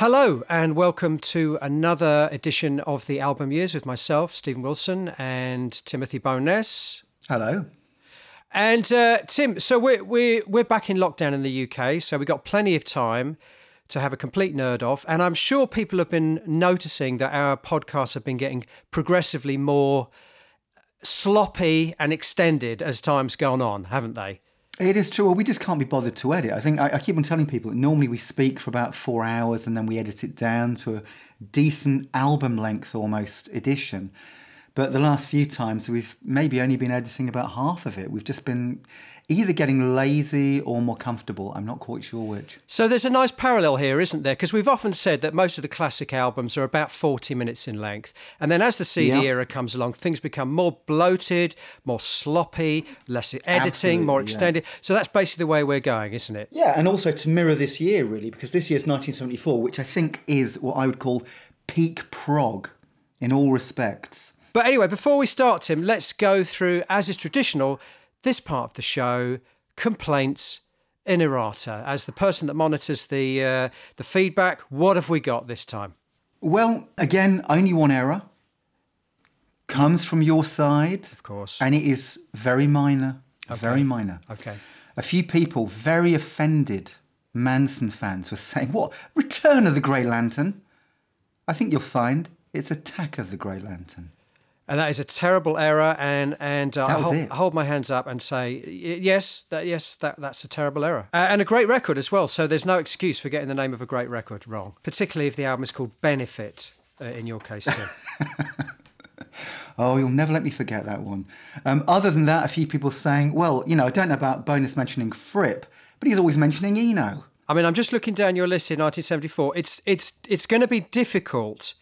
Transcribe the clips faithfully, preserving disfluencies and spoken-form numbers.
Hello and welcome to another edition of The Album Years with myself, Stephen Wilson, and Timothy Bowness. Hello. And uh, Tim, so we're, we're, we're back in lockdown in the U K, so we've got plenty of time to have a complete nerd off. And I'm sure people have been noticing that our podcasts have been getting progressively more sloppy and extended as time's gone on, haven't they? It is true. Well, we just can't be bothered to edit. I think I, I keep on telling people that normally we speak for about four hours and then we edit it down to a decent album length almost edition. But the last few times we've maybe only been editing about half of it. We've just been either getting lazy or more comfortable. I'm not quite sure which. So there's a nice parallel here, isn't there? Because we've often said that most of the classic albums are about forty minutes in length. And then as the C D yeah. era comes along, things become more bloated, more sloppy, less editing, Absolutely, more extended. Yeah. So that's basically the way we're going, isn't it? Yeah, and also to mirror this year, really, because this year's nineteen seventy-four, which I think is what I would call peak prog in all respects. But anyway, before we start, Tim, let's go through, as is traditional, this part of the show, complaints in errata. As the person that monitors the uh, the feedback, what have we got this time? Well, again, only one error. Comes from your side. Of course. And it is very minor, okay. very minor. Okay. A few people, very offended Manson fans, were saying, what, Return of the Grey Lantern? I think you'll find it's Attack of the Grey Lantern. And that is a terrible error, and and uh, I hold, hold my hands up and say, yes, that, yes, that, that's a terrible error. Uh, and a great record as well, so there's no excuse for getting the name of a great record wrong, particularly if the album is called Benefit, uh, in your case, too. Oh, you'll never let me forget that one. Um, other than that, a few people saying, well, you know, I don't know about Bonus mentioning Fripp, but he's always mentioning Eno. I mean, I'm just looking down your list in nineteen seventy-four. It's, it's, it's going to be difficult...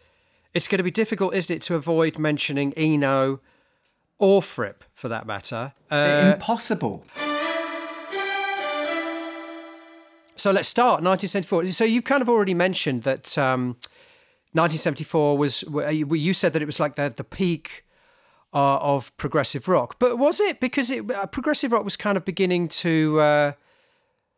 It's going to be difficult, isn't it, to avoid mentioning Eno or Fripp, for that matter. Uh, Impossible. So let's start, nineteen seventy-four. So you've kind of already mentioned that um, nineteen seventy-four was... You said that it was like the, the peak uh, of progressive rock. But was it? Because it, uh, progressive rock was kind of beginning to... Uh,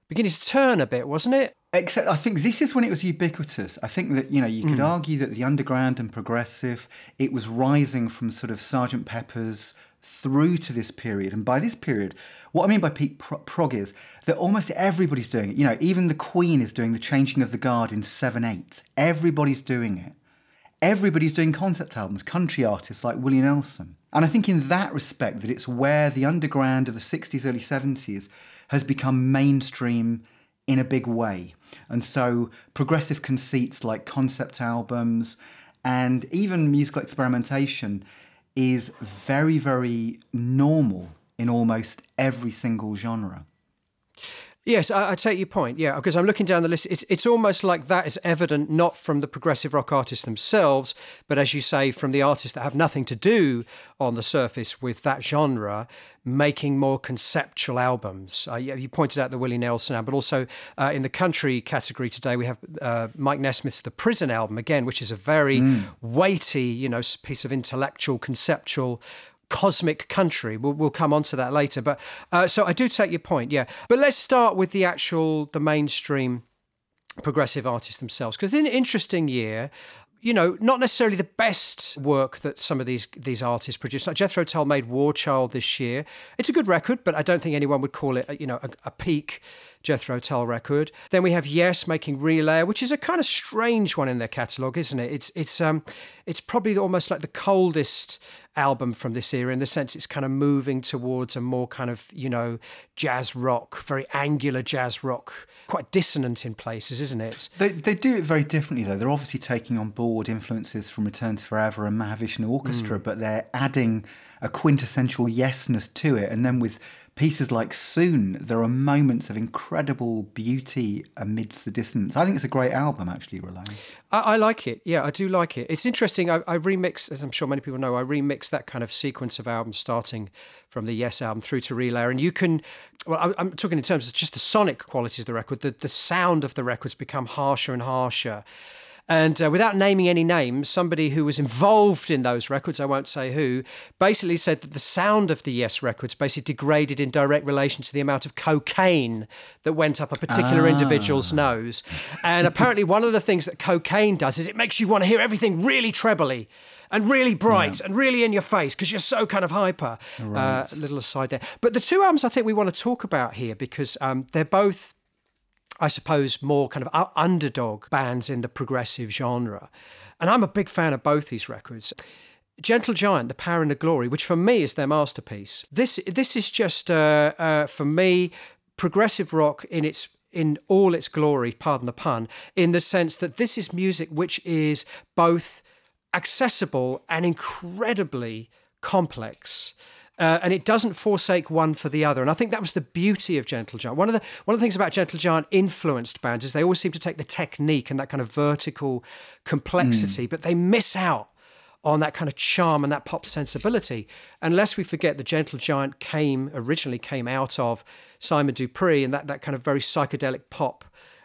beginning to turn a bit, wasn't it? Except I think this is when it was ubiquitous. I think that, you know, you could mm. argue that the underground and progressive, it was rising from sort of Sergeant Pepper's through to this period. And by this period, what I mean by peak pro- prog is that almost everybody's doing it. You know, even the Queen is doing the Changing of the Guard in seven eight. Everybody's doing it. Everybody's doing concept albums, country artists like Willie Nelson. And I think in that respect that it's where the underground of the sixties, early seventies has become mainstream in a big way. And so progressive conceits like concept albums and even musical experimentation is very, very normal in almost every single genre. Yes, I, I take your point, yeah, because I'm looking down the list. It's, it's almost like that is evident not from the progressive rock artists themselves, but as you say, from the artists that have nothing to do on the surface with that genre, making more conceptual albums. Uh, you, you pointed out the Willie Nelson album, but also uh, in the country category today, we have uh, Mike Nesmith's The Prison album, again, which is a very mm. weighty, you know, piece of intellectual, conceptual cosmic country. We'll, we'll come on to that later. But uh, so I do take your point, yeah. But let's start with the actual, the mainstream progressive artists themselves. Because in an interesting year, you know, not necessarily the best work that some of these these artists produced. Like Jethro Tull made War Child this year. It's a good record, but I don't think anyone would call it, a, you know, a, a peak Jethro Tull record. Then we have Yes making Relayer, which is a kind of strange one in their catalogue, isn't it? It's it's um it's probably almost like the coldest album from this era in the sense it's kind of moving towards a more kind of, you know, jazz rock, very angular jazz rock, quite dissonant in places, isn't it? They they do it very differently though. They're obviously taking on board influences from Return to Forever and Mahavishnu Orchestra, mm. but they're adding a quintessential Yes-ness to it, and then with pieces like Soon, there are moments of incredible beauty amidst the dissonance. I think it's a great album, actually, Relayer. I, I like it. Yeah, I do like it. It's interesting. I, I remixed, as I'm sure many people know, I remixed that kind of sequence of albums starting from the Yes album through to Relayer. And you can, well, I, I'm talking in terms of just the sonic qualities of the record. The, the sound of the record's become harsher and harsher. And uh, without naming any names, somebody who was involved in those records, I won't say who, basically said that the sound of the Yes records basically degraded in direct relation to the amount of cocaine that went up a particular ah. individual's nose. And apparently one of the things that cocaine does is it makes you want to hear everything really trebly and really bright yeah. and really in your face because you're so kind of hyper. Right. Uh, a little aside there. But the two albums I think we want to talk about here because um, they're both, I suppose, more kind of underdog bands in the progressive genre. And I'm a big fan of both these records. Gentle Giant, The Power and the Glory, which for me is their masterpiece. This this is just, uh, uh, for me, progressive rock in its in all its glory, pardon the pun, in the sense that this is music which is both accessible and incredibly complex, uh, and it doesn't forsake one for the other. And I think that was the beauty of Gentle Giant. One of the one of the things about Gentle Giant influenced bands is they always seem to take the technique and that kind of vertical complexity, mm. but they miss out on that kind of charm and that pop sensibility. Unless we forget the Gentle Giant came originally came out of Simon Dupree, and that, that kind of very psychedelic pop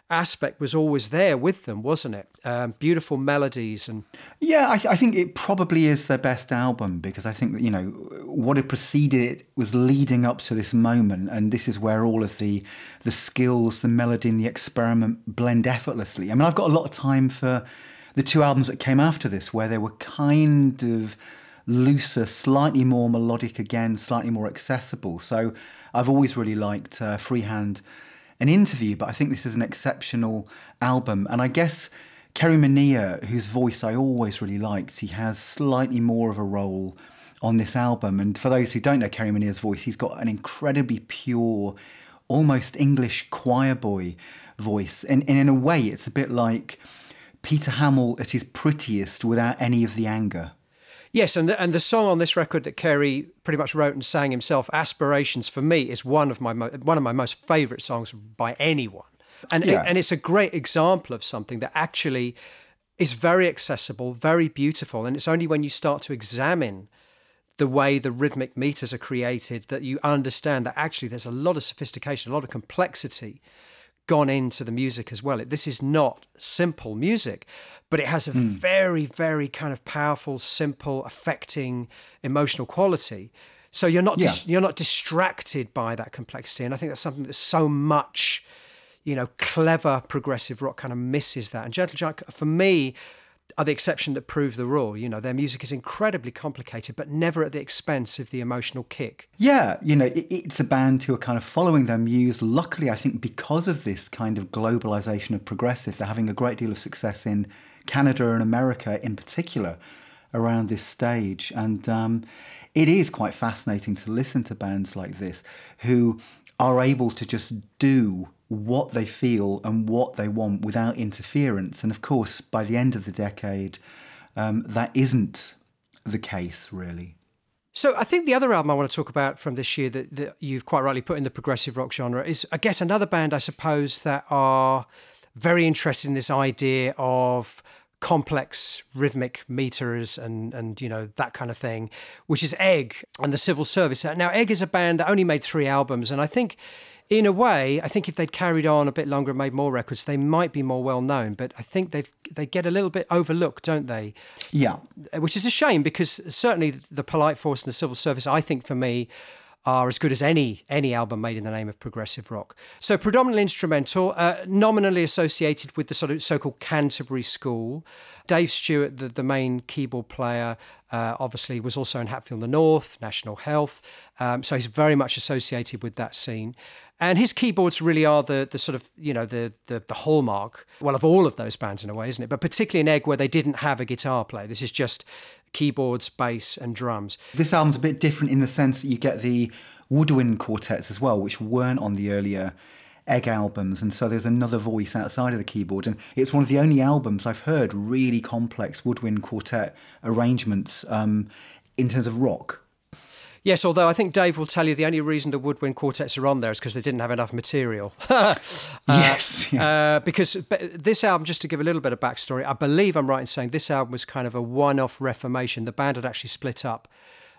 aspect was always there with them, wasn't it? Um, beautiful melodies and yeah, I, th- I think it probably is their best album because I think that, you know, what had preceded it was leading up to this moment, and this is where all of the the skills, the melody, and the experiment blend effortlessly. I mean, I've got a lot of time for the two albums that came after this, where they were kind of looser, slightly more melodic, again, slightly more accessible. So I've always really liked uh, Freehand. An interview, but I think this is an exceptional album. And I guess Kerry Mania, whose voice I always really liked, he has slightly more of a role on this album. And for those who don't know Kerry Mania's voice, he's got an incredibly pure, almost English choir boy voice. And, and in a way, it's a bit like Peter Hamill at his prettiest without any of the anger. Yes, and the, and the song on this record that Kerry pretty much wrote and sang himself, "Aspirations," for me is one of my mo- one of my most favourite songs by anyone, and yeah. it, and it's a great example of something that actually is very accessible, very beautiful, and it's only when you start to examine the way the rhythmic meters are created that you understand that actually there's a lot of sophistication, a lot of complexity gone into the music as well. It, this is not simple music, but it has a mm. very, very kind of powerful, simple, affecting, emotional quality. So you're not yeah. dis- you're not distracted by that complexity, and I think that's something that's so much, you know, clever progressive rock kind of misses that. And Gentle Giant, for me, are the exception that prove the rule. You know, their music is incredibly complicated, but never at the expense of the emotional kick. Yeah, you know, it, it's a band who are kind of following their muse. Luckily, I think because of this kind of globalisation of progressive, they're having a great deal of success in Canada and America in particular around this stage. And um, it is quite fascinating to listen to bands like this who are able to just do what they feel and what they want without interference. And of course, by the end of the decade, um, that isn't the case, really. So I think the other album I want to talk about from this year that, that you've quite rightly put in the progressive rock genre is, I guess, another band, I suppose, that are very interested in this idea of complex rhythmic meters and, and you know, that kind of thing, which is Egg and the Civil Service. Now, Egg is a band that only made three albums, and I think in a way, I think if they'd carried on a bit longer and made more records, they might be more well-known. But I think they they get a little bit overlooked, don't they? Yeah. Which is a shame because certainly The Polite Force and The Civil Service, I think for me, are as good as any any album made in the name of progressive rock. So predominantly instrumental, uh, nominally associated with the sort of so-called Canterbury School. Dave Stewart, the, the main keyboard player, uh, obviously was also in Hatfield and the North, National Health. Um, so he's very much associated with that scene. And his keyboards really are the the sort of, you know, the, the the hallmark, well, of all of those bands in a way, isn't it? But particularly in Egg, where they didn't have a guitar player. This is just keyboards, bass and drums. This album's a bit different in the sense that you get the woodwind quartets as well, which weren't on the earlier Egg albums. And so there's another voice outside of the keyboard. And it's one of the only albums I've heard really complex woodwind quartet arrangements um, in terms of rock. Yes, although I think Dave will tell you the only reason the woodwind quartets are on there is because they didn't have enough material. uh, yes. Yeah. Uh, because this album, just to give a little bit of backstory, I believe I'm right in saying this album was kind of a one-off reformation. The band had actually split up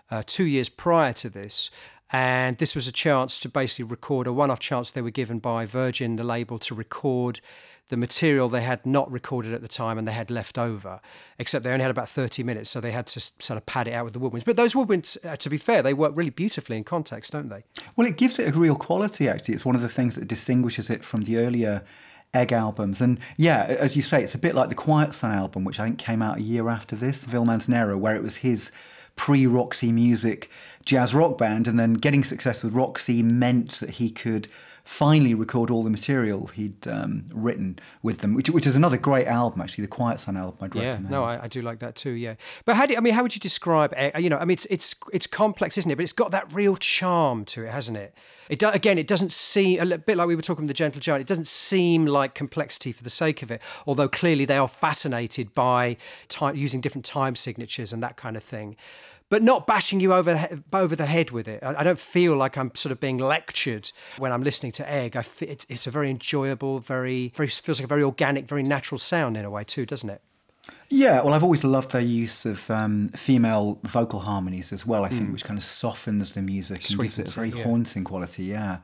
uh, two years prior to this. And this was a chance to basically record, a one-off chance they were given by Virgin, the label, to record the material they had not recorded at the time and they had left over, except they only had about thirty minutes, so they had to sort of pad it out with the woodwinds. But those woodwinds, uh, to be fair, they work really beautifully in context, don't they? Well, it gives it a real quality, actually. It's one of the things that distinguishes it from the earlier Egg albums. And yeah, as you say, it's a bit like the Quiet Sun album, which I think came out a year after this, Vil Manzanera, where it was his pre-Roxy Music jazz rock band, and then getting success with Roxy meant that he could finally record all the material he'd um, written with them, which which is another great album, actually, the Quiet Sun album. I'd recommend. Yeah, no, I, I do like that too. Yeah, but how do I mean? How would you describe Egg? You know, I mean, it's it's it's complex, isn't it? But it's got that real charm to it, hasn't it? It do, again, it doesn't seem a bit like we were talking with the Gentle Giant. It doesn't seem like complexity for the sake of it, although clearly they are fascinated by time, using different time signatures and that kind of thing. But not bashing you over over the head with it. I don't feel like I'm sort of being lectured when I'm listening to Egg. I f- it's a very enjoyable, very, very feels like a very organic, very natural sound in a way too, doesn't it? Yeah, well, I've always loved their use of um, female vocal harmonies as well, I think, mm. which kind of softens the music Sweet and gives it a very yeah. haunting quality, yeah.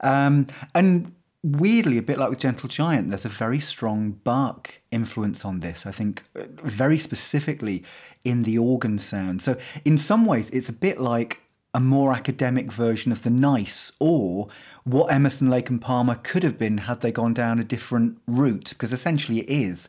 Um, and weirdly, a bit like with Gentle Giant, there's a very strong Bach influence on this, I think, very specifically in the organ sound. So in some ways, it's a bit like a more academic version of the Nice, or what Emerson, Lake and Palmer could have been had they gone down a different route, because essentially it is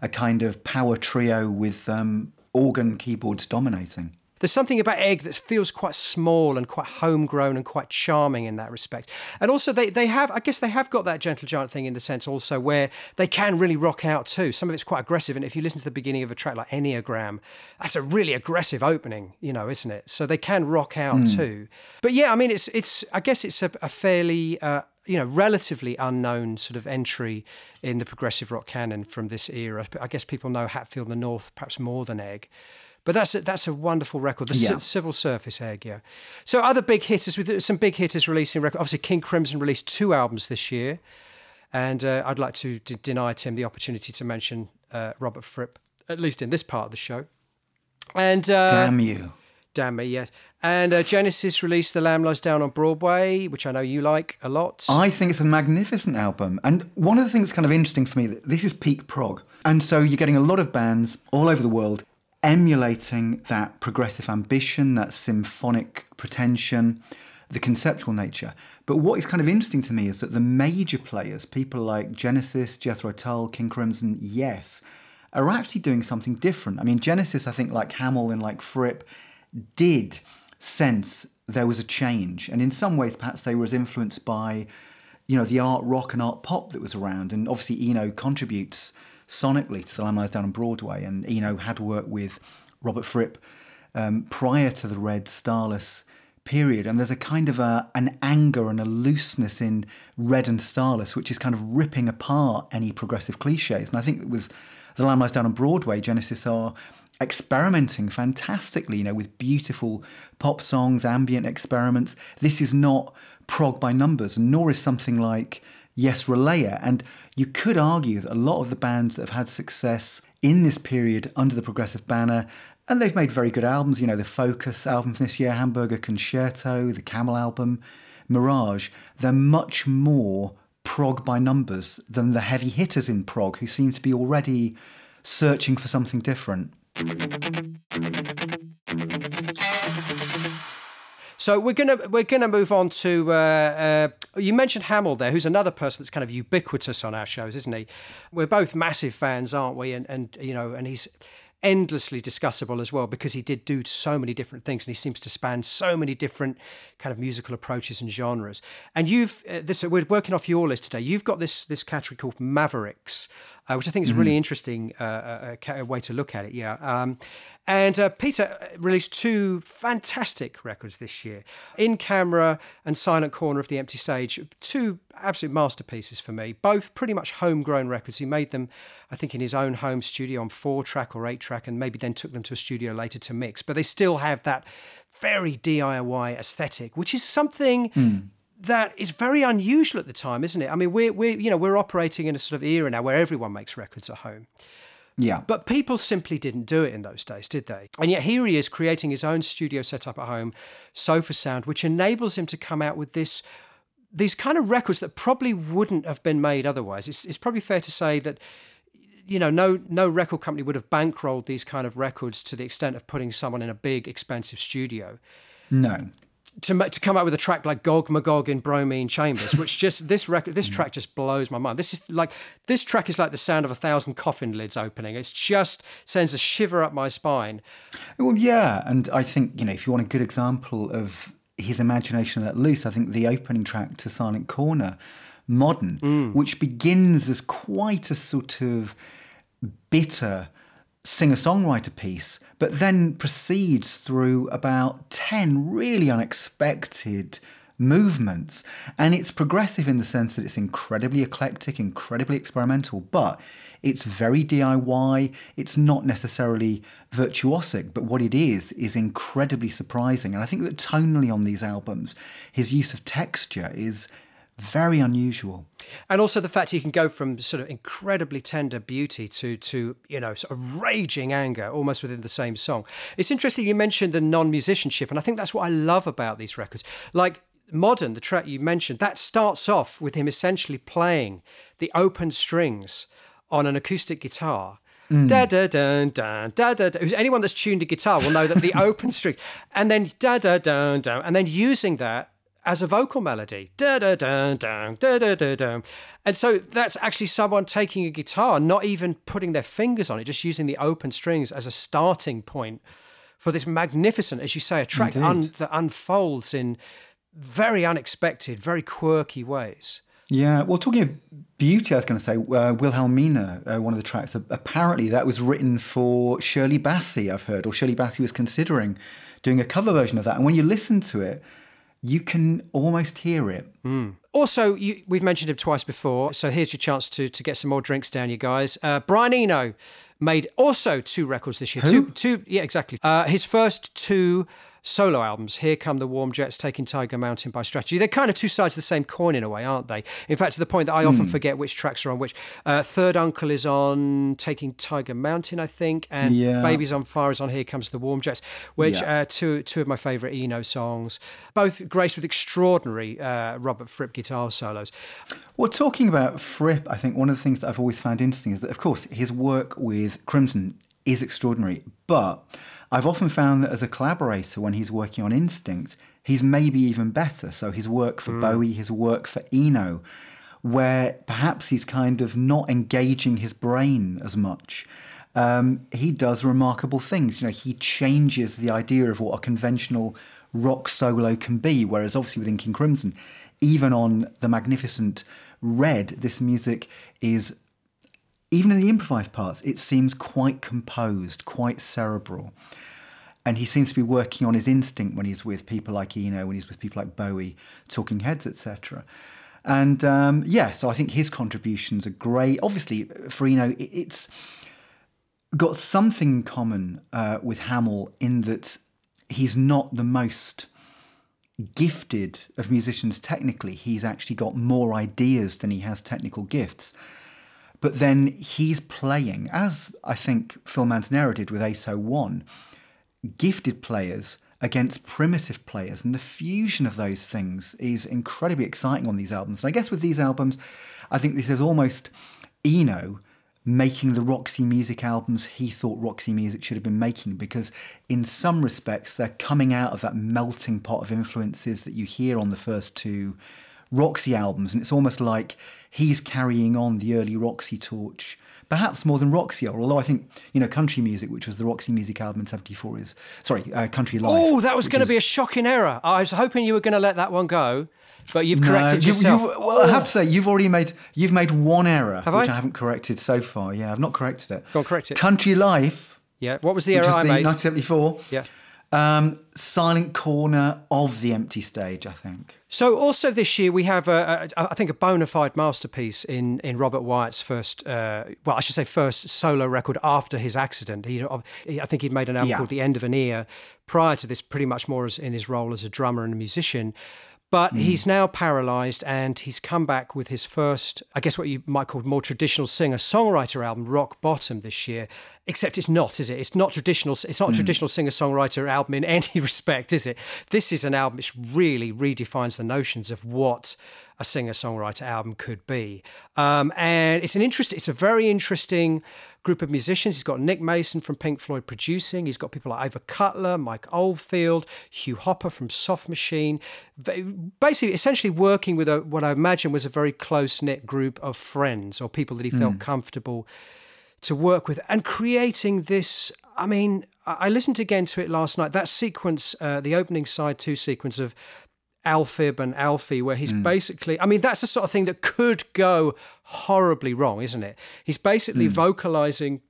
a kind of power trio with um, organ keyboards dominating. There's something about Egg that feels quite small and quite homegrown and quite charming in that respect. And also they, they have, I guess they have got that Gentle Giant thing in the sense also where they can really rock out too. Some of it's quite aggressive. And if you listen to the beginning of a track like Enneagram, that's a really aggressive opening, you know, isn't it? So they can rock out mm. too. But yeah, I mean, it's, it's. I guess it's a, a fairly... Uh, you know, relatively unknown sort of entry in the progressive rock canon from this era. I guess people know Hatfield and the North perhaps more than Egg. But that's a, that's a wonderful record. The yeah. C- Civil Service, Egg, yeah. So other big hitters, with some big hitters releasing records. Obviously, King Crimson released two albums this year. And uh, I'd like to d- deny Tim the opportunity to mention uh, Robert Fripp, at least in this part of the show. And uh, Damn you. Damn me, yes. And uh, Genesis released The Lamb Lies Down on Broadway, which I know you like a lot. I think it's a magnificent album. And one of the things that's kind of interesting for me, that this is peak prog. And so you're getting a lot of bands all over the world emulating that progressive ambition, that symphonic pretension, the conceptual nature. But what is kind of interesting to me is that the major players, people like Genesis, Jethro Tull, King Crimson, Yes, are actually doing something different. I mean, Genesis, I think, like Hamill and like Fripp, did sense there was a change, and in some ways perhaps they were as influenced by, you know, the art rock and art pop that was around. And obviously Eno contributes sonically to The Lamb Lies Down on Broadway, and Eno had worked with Robert Fripp um, prior to the Red, Starless period, and there's a kind of a, an anger and a looseness in Red and Starless which is kind of ripping apart any progressive cliches. And I think with The Lamb Lies Down on Broadway, Genesis are experimenting fantastically, you know, with beautiful pop songs, ambient experiments. This is not prog by numbers, nor is something like Yes, Relayer. And you could argue that a lot of the bands that have had success in this period under the progressive banner, and they've made very good albums, you know, the Focus album this year, Hamburger Concerto, the Camel album, Mirage, they're much more prog by numbers than the heavy hitters in prog, who seem to be already searching for something different. So we're gonna we're gonna move on to uh, uh, you mentioned Hamill there, who's another person that's kind of ubiquitous on our shows, isn't he? We're both massive fans, aren't we? And and you know, and he's endlessly discussable as well, because he did do so many different things, and he seems to span so many different kind of musical approaches and genres. And you've uh, this we're working off your list today. You've got this this category called Mavericks. Uh, which I think is a really interesting uh, uh, way to look at it, yeah. Um, and uh, Peter released two fantastic records this year, In Camera and Silent Corner of the Empty Stage, two absolute masterpieces for me, both pretty much homegrown records. He made them, I think, in his own home studio on four-track or eight-track, and maybe then took them to a studio later to mix. But they still have that very D I Y aesthetic, which is something... Mm. That is very unusual at the time, isn't it? I mean, we're, we're, you know, we're operating in a sort of era now where everyone makes records at home. Yeah. But people simply didn't do it in those days, did they? And yet here he is creating his own studio setup at home, Sofa Sound, which enables him to come out with this these kind of records that probably wouldn't have been made otherwise. It's, it's probably fair to say that, you know, no no record company would have bankrolled these kind of records to the extent of putting someone in a big, expensive studio. No. To to come out with a track like Gog Magog in Bromine Chambers, which just this record, this track just blows my mind. This is like this track is like the sound of a thousand coffin lids opening. It just sends a shiver up my spine. Well, yeah, and I think, you know, if you want a good example of his imagination let loose, I think the opening track to Silent Corner, Modern, mm. which begins as quite a sort of bitter singer-songwriter piece, but then proceeds through about ten really unexpected movements. And it's progressive in the sense that it's incredibly eclectic, incredibly experimental, but it's very D I Y. It's not necessarily virtuosic, but what it is is incredibly surprising. And I think that tonally on these albums, his use of texture is very unusual. And also the fact he can go from sort of incredibly tender beauty to, to you know, sort of raging anger almost within the same song. It's interesting you mentioned the non-musicianship, and I think that's what I love about these records. Like Modern, the track you mentioned, that starts off with him essentially playing the open strings on an acoustic guitar. Mm. Da da da da da da da. Anyone that's tuned a guitar will know that the open strings, and then da da da da, and then using that as a vocal melody. Da, da, da, da, da, da, da, da. And so that's actually someone taking a guitar, not even putting their fingers on it, just using the open strings as a starting point for this magnificent, as you say, a track un- that unfolds in very unexpected, very quirky ways. Yeah, well, talking of beauty, I was going to say, uh, Wilhelmina, uh, one of the tracks, uh, apparently that was written for Shirley Bassey, I've heard, or Shirley Bassey was considering doing a cover version of that. And when you listen to it, you can almost hear it. Mm. Also, you, we've mentioned him twice before, so here's your chance to to get some more drinks down, you guys. Uh, Brian Eno made also two records this year. Who? Two, two, yeah, exactly. Uh, his first two solo albums, Here Come the Warm Jets, Taking Tiger Mountain by Strategy. They're kind of two sides of the same coin in a way, aren't they? In fact, to the point that I mm. often forget which tracks are on which. Uh, Third Uncle is on Taking Tiger Mountain, I think, and yeah. Babies on Fire is on Here Comes the Warm Jets, which yeah. are two, two of my favourite Eno songs, both graced with extraordinary uh, Robert Fripp guitar solos. Well, talking about Fripp, I think one of the things that I've always found interesting is that, of course, his work with Crimson is extraordinary, but I've often found that as a collaborator, when he's working on Instinct, he's maybe even better. So his work for mm. Bowie, his work for Eno, where perhaps he's kind of not engaging his brain as much. Um, he does remarkable things. You know, he changes the idea of what a conventional rock solo can be, whereas obviously within King Crimson, even on the magnificent Red, this music is, even in the improvised parts, it seems quite composed, quite cerebral. And he seems to be working on his instinct when he's with people like Eno, when he's with people like Bowie, Talking Heads, et cetera. And um, yeah, so I think his contributions are great. Obviously, for Eno, it's got something in common uh, with Hamill in that he's not the most gifted of musicians technically. He's actually got more ideas than he has technical gifts. But then he's playing, as I think Phil Manzanera did with A S O one, gifted players against primitive players. And the fusion of those things is incredibly exciting on these albums. And I guess with these albums, I think this is almost Eno making the Roxy Music albums he thought Roxy Music should have been making, because in some respects, they're coming out of that melting pot of influences that you hear on the first two Roxy albums, and it's almost like he's carrying on the early Roxy torch, perhaps more than Roxy, although I think, you know, Country Music, which was the Roxy Music album in seventy-four, is, sorry, uh, Country Life. Oh, that was going to is... be a shocking error. I was hoping you were going to let that one go, but you've corrected no, you, yourself. You've, well, oh. I have to say, you've already made, you've made one error, have which I? I haven't corrected so far. Yeah, I've not corrected it. Go on, correct it. Country Life. Yeah, what was the error I the made? nineteen seventy-four. Yeah. Um, Silent Corner of the Empty Stage, I think. So also this year we have, a, a, I think, a bona fide masterpiece in, in Robert Wyatt's first, uh, well, I should say first solo record after his accident. He, I think he'd made an album yeah. called The End of an Ear prior to this, pretty much more as in his role as a drummer and a musician. But mm. he's now paralysed, and he's come back with his first, I guess what you might call more traditional singer-songwriter album, Rock Bottom, this year. Except it's not, is it? It's not traditional. It's not a mm. traditional singer-songwriter album in any respect, is it? This is an album which really redefines the notions of what a singer-songwriter album could be. Um, and it's an interest. It's a very interesting group of musicians. He's got Nick Mason from Pink Floyd producing. He's got people like Ivor Cutler, Mike Oldfield, Hugh Hopper from Soft Machine. Basically, essentially working with a, what I imagine was a very close-knit group of friends or people that he felt mm. comfortable to work with, and creating this. I mean, I listened again to it last night. That sequence, uh, the opening side two sequence of Alphib and Alfie, where he's mm. basically, I mean, that's the sort of thing that could go horribly wrong, isn't it? He's basically mm. vocalizing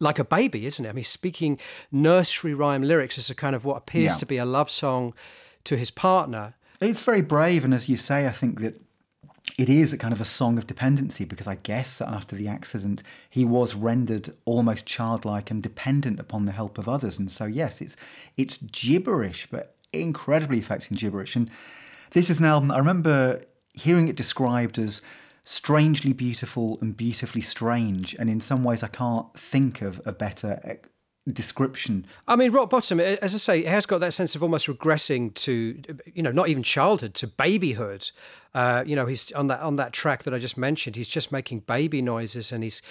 like a baby, isn't it? I mean, speaking nursery rhyme lyrics as a kind of what appears yeah. to be a love song to his partner. It's very brave. And as you say, I think that it is a kind of a song of dependency, because I guess that after the accident, he was rendered almost childlike and dependent upon the help of others. And so, yes, it's it's gibberish, but incredibly affecting gibberish. And this is an album, I remember hearing it described as strangely beautiful and beautifully strange. And in some ways, I can't think of a better description. I mean, Rock Bottom, as I say, it has got that sense of almost regressing to, you know, not even childhood, to babyhood. Uh, you know, he's on that on that track that I just mentioned, he's just making baby noises, and he's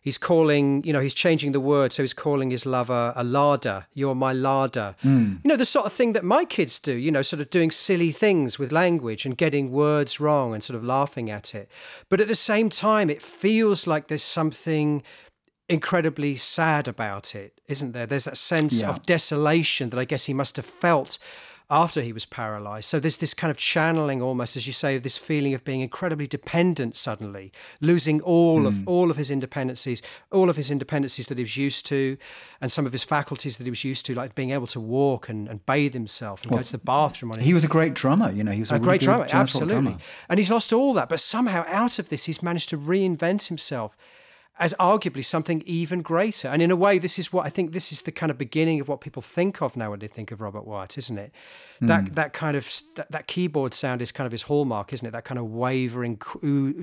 he's calling, you know, he's changing the word. So he's calling his lover a larder. You're my larder. Mm. You know, the sort of thing that my kids do, you know, sort of doing silly things with language and getting words wrong and sort of laughing at it. But at the same time, it feels like there's something incredibly sad about it, isn't there? There's that sense yeah. of desolation that I guess he must have felt after he was paralysed. So there's this kind of channeling almost, as you say, of this feeling of being incredibly dependent suddenly, losing all mm. of all of his independencies, all of his independencies that he was used to, and some of his faculties that he was used to, like being able to walk and, and bathe himself and well, go to the bathroom. On He him. was a great drummer, you know. He was a, a really great drummer, absolutely. Drummer. And he's lost all that, but somehow out of this, he's managed to reinvent himself as arguably something even greater. And in a way, this is what I think this is the kind of beginning of what people think of now when they think of Robert Wyatt, isn't it? That mm. that kind of, that, that keyboard sound is kind of his hallmark, isn't it? That kind of wavering,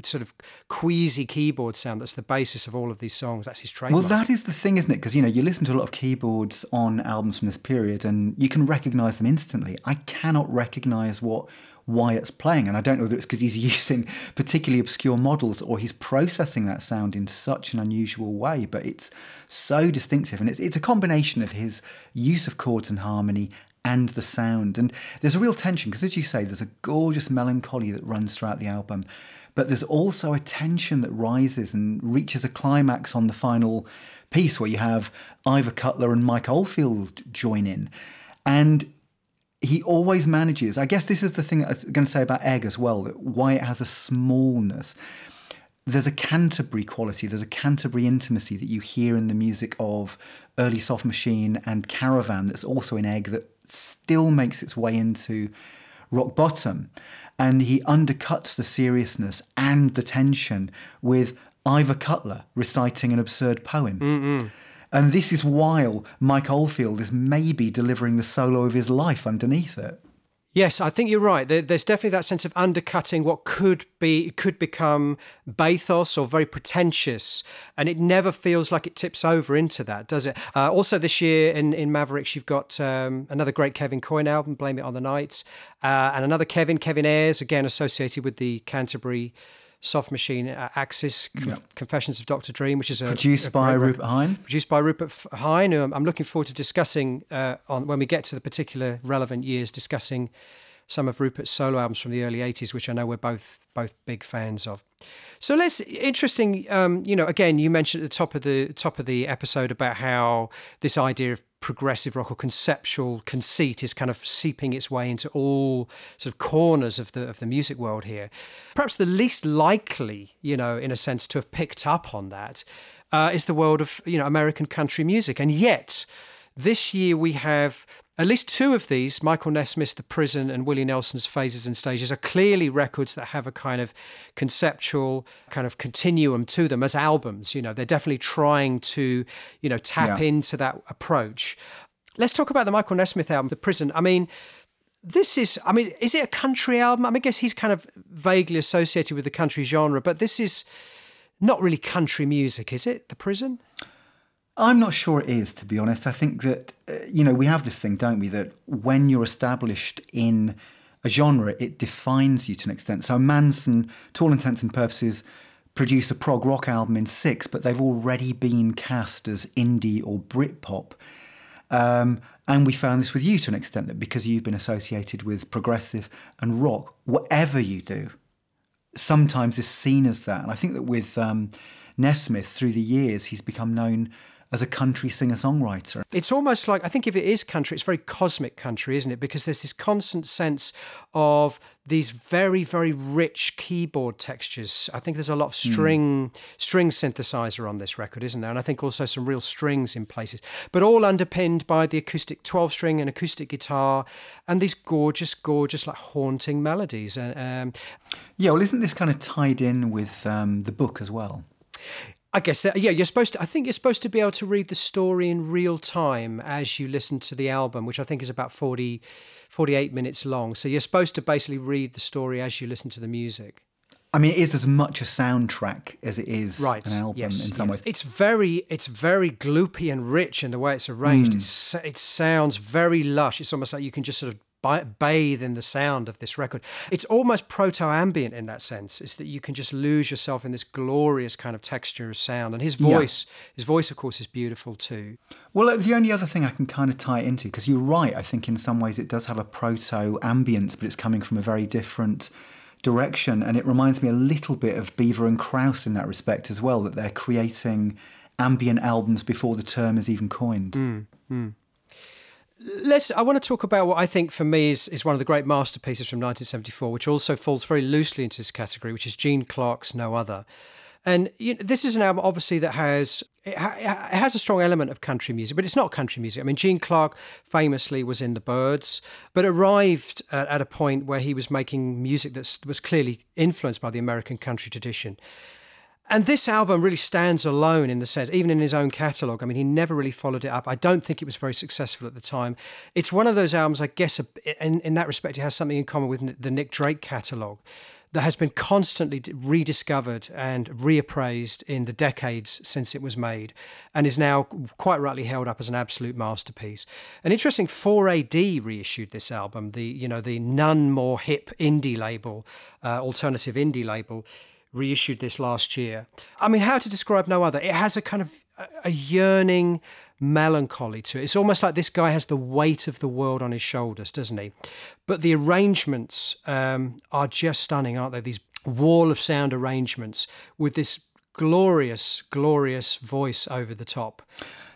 sort of queasy keyboard sound that's the basis of all of these songs. That's his trademark. Well, that is the thing, isn't it? Because, you know, you listen to a lot of keyboards on albums from this period and you can recognise them instantly. I cannot recognise what Wyatt's playing, and I don't know whether it's because he's using particularly obscure models or he's processing that sound in such an unusual way, but it's so distinctive, and it's it's a combination of his use of chords and harmony and the sound. And there's a real tension, because as you say, there's a gorgeous melancholy that runs throughout the album, but there's also a tension that rises and reaches a climax on the final piece where you have Ivor Cutler and Mike Oldfield join in. And he always manages, I guess this is the thing that I was going to say about Egg as well, that why it has a smallness. There's a Canterbury quality, there's a Canterbury intimacy that you hear in the music of early Soft Machine and Caravan that's also in Egg that still makes its way into Rock Bottom. And he undercuts the seriousness and the tension with Ivor Cutler reciting an absurd poem. Mm-mm. And this is while Mike Oldfield is maybe delivering the solo of his life underneath it. Yes, I think you're right. There's definitely that sense of undercutting what could be could become bathos or very pretentious, and it never feels like it tips over into that, does it? Uh, also this year in, in Mavericks, you've got um, another great Kevin Coyne album, Blame It on the Night, uh, and another Kevin, Kevin Ayers, again associated with the Canterbury Soft Machine uh, Axis, Conf- yeah. Confessions of Doctor Dream, which is a, produced a by Rupert Hine. Produced by Rupert Hine, who I'm, I'm looking forward to discussing uh, on when we get to the particular relevant years, discussing some of Rupert's solo albums from the early eighties, which I know we're both both big fans of. So let's interesting. Um, you know, again, you mentioned at the top of the top of the episode about how this idea of progressive rock or conceptual conceit is kind of seeping its way into all sort of corners of the of the music world here. Perhaps the least likely, you know, in a sense, to have picked up on that uh, is the world of, you know, American country music. And yet, this year we have at least two of these, Michael Nesmith's The Prison and Willie Nelson's Phases and Stages, are clearly records that have a kind of conceptual kind of continuum to them as albums. You know, they're definitely trying to, you know, tap yeah. into that approach. Let's talk about the Michael Nesmith album, The Prison. I mean, this is, I mean, is it a country album? I mean, I guess he's kind of vaguely associated with the country genre, but this is not really country music, is it? The Prison? I'm not sure it is, to be honest. I think that, uh, you know, we have this thing, don't we, that when you're established in a genre, it defines you to an extent. So Manson, to all intents and purposes, produced a prog rock album in six, but they've already been cast as indie or Britpop. Um, and we found this with you to an extent, that because you've been associated with progressive and rock, whatever you do, sometimes is seen as that. And I think that with um, Nesmith, through the years, he's become known as a country singer-songwriter. It's almost like, I think if it is country, it's very cosmic country, isn't it? Because there's this constant sense of these very, very rich keyboard textures. I think there's a lot of string mm. string synthesizer on this record, isn't there? And I think also some real strings in places. But all underpinned by the acoustic twelve-string and acoustic guitar and these gorgeous, gorgeous, like haunting melodies. Um, yeah, well, isn't this kind of tied in with um, the book as well? I guess that, yeah, you're supposed to, I think you're supposed to be able to read the story in real time as you listen to the album, which I think is about forty, forty-eight minutes long. So you're supposed to basically read the story as you listen to the music. I mean, it is as much a soundtrack as it is right. an album yes, in some yes. ways. It's very, it's very gloopy and rich in the way it's arranged. Mm. It's, it sounds very lush. It's almost like you can just sort of bathe in the sound of this record. It's almost proto-ambient in that sense. It's that you can just lose yourself in this glorious kind of texture of sound. And his voice, yeah. his voice, of course, is beautiful too. Well, the only other thing I can kind of tie it into, because you're right, I think in some ways it does have a proto-ambience, but it's coming from a very different direction. And it reminds me a little bit of Beaver and Krauss in that respect as well, that they're creating ambient albums before the term is even coined. Mm, mm. Let's. I want to talk about what I think for me is, is one of the great masterpieces from nineteen seventy-four, which also falls very loosely into this category, which is Gene Clark's No Other. And you know, this is an album, obviously, that has it, ha- it has a strong element of country music, but it's not country music. I mean, Gene Clark famously was in the Byrds, but arrived at, at a point where he was making music that was clearly influenced by the American country tradition. And this album really stands alone in the sense, even in his own catalogue. I mean, he never really followed it up. I don't think it was very successful at the time. It's one of those albums, I guess, in, in that respect, it has something in common with the Nick Drake catalogue that has been constantly rediscovered and reappraised in the decades since it was made and is now quite rightly held up as an absolute masterpiece. An interesting four A D reissued this album, the, you know, the none more hip indie label, uh, alternative indie label, reissued this last year. I mean, how to describe No Other? It has a kind of a yearning melancholy to it. It's almost like this guy has the weight of the world on his shoulders, doesn't he? But the arrangements um, are just stunning, aren't they? These wall of sound arrangements with this glorious, glorious voice over the top.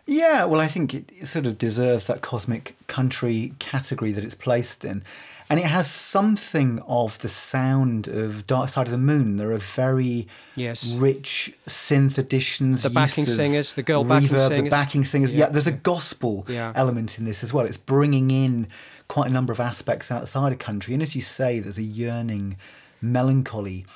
Yeah, well, I think it sort of deserves that cosmic country category that it's placed in. And it has something of the sound of Dark Side of the Moon. There are very yes. rich synth additions. The backing singers, the girl reverb, backing singers. The backing singers. Yeah, yeah there's a gospel yeah. element in this as well. It's bringing in quite a number of aspects outside of country. And as you say, there's a yearning melancholy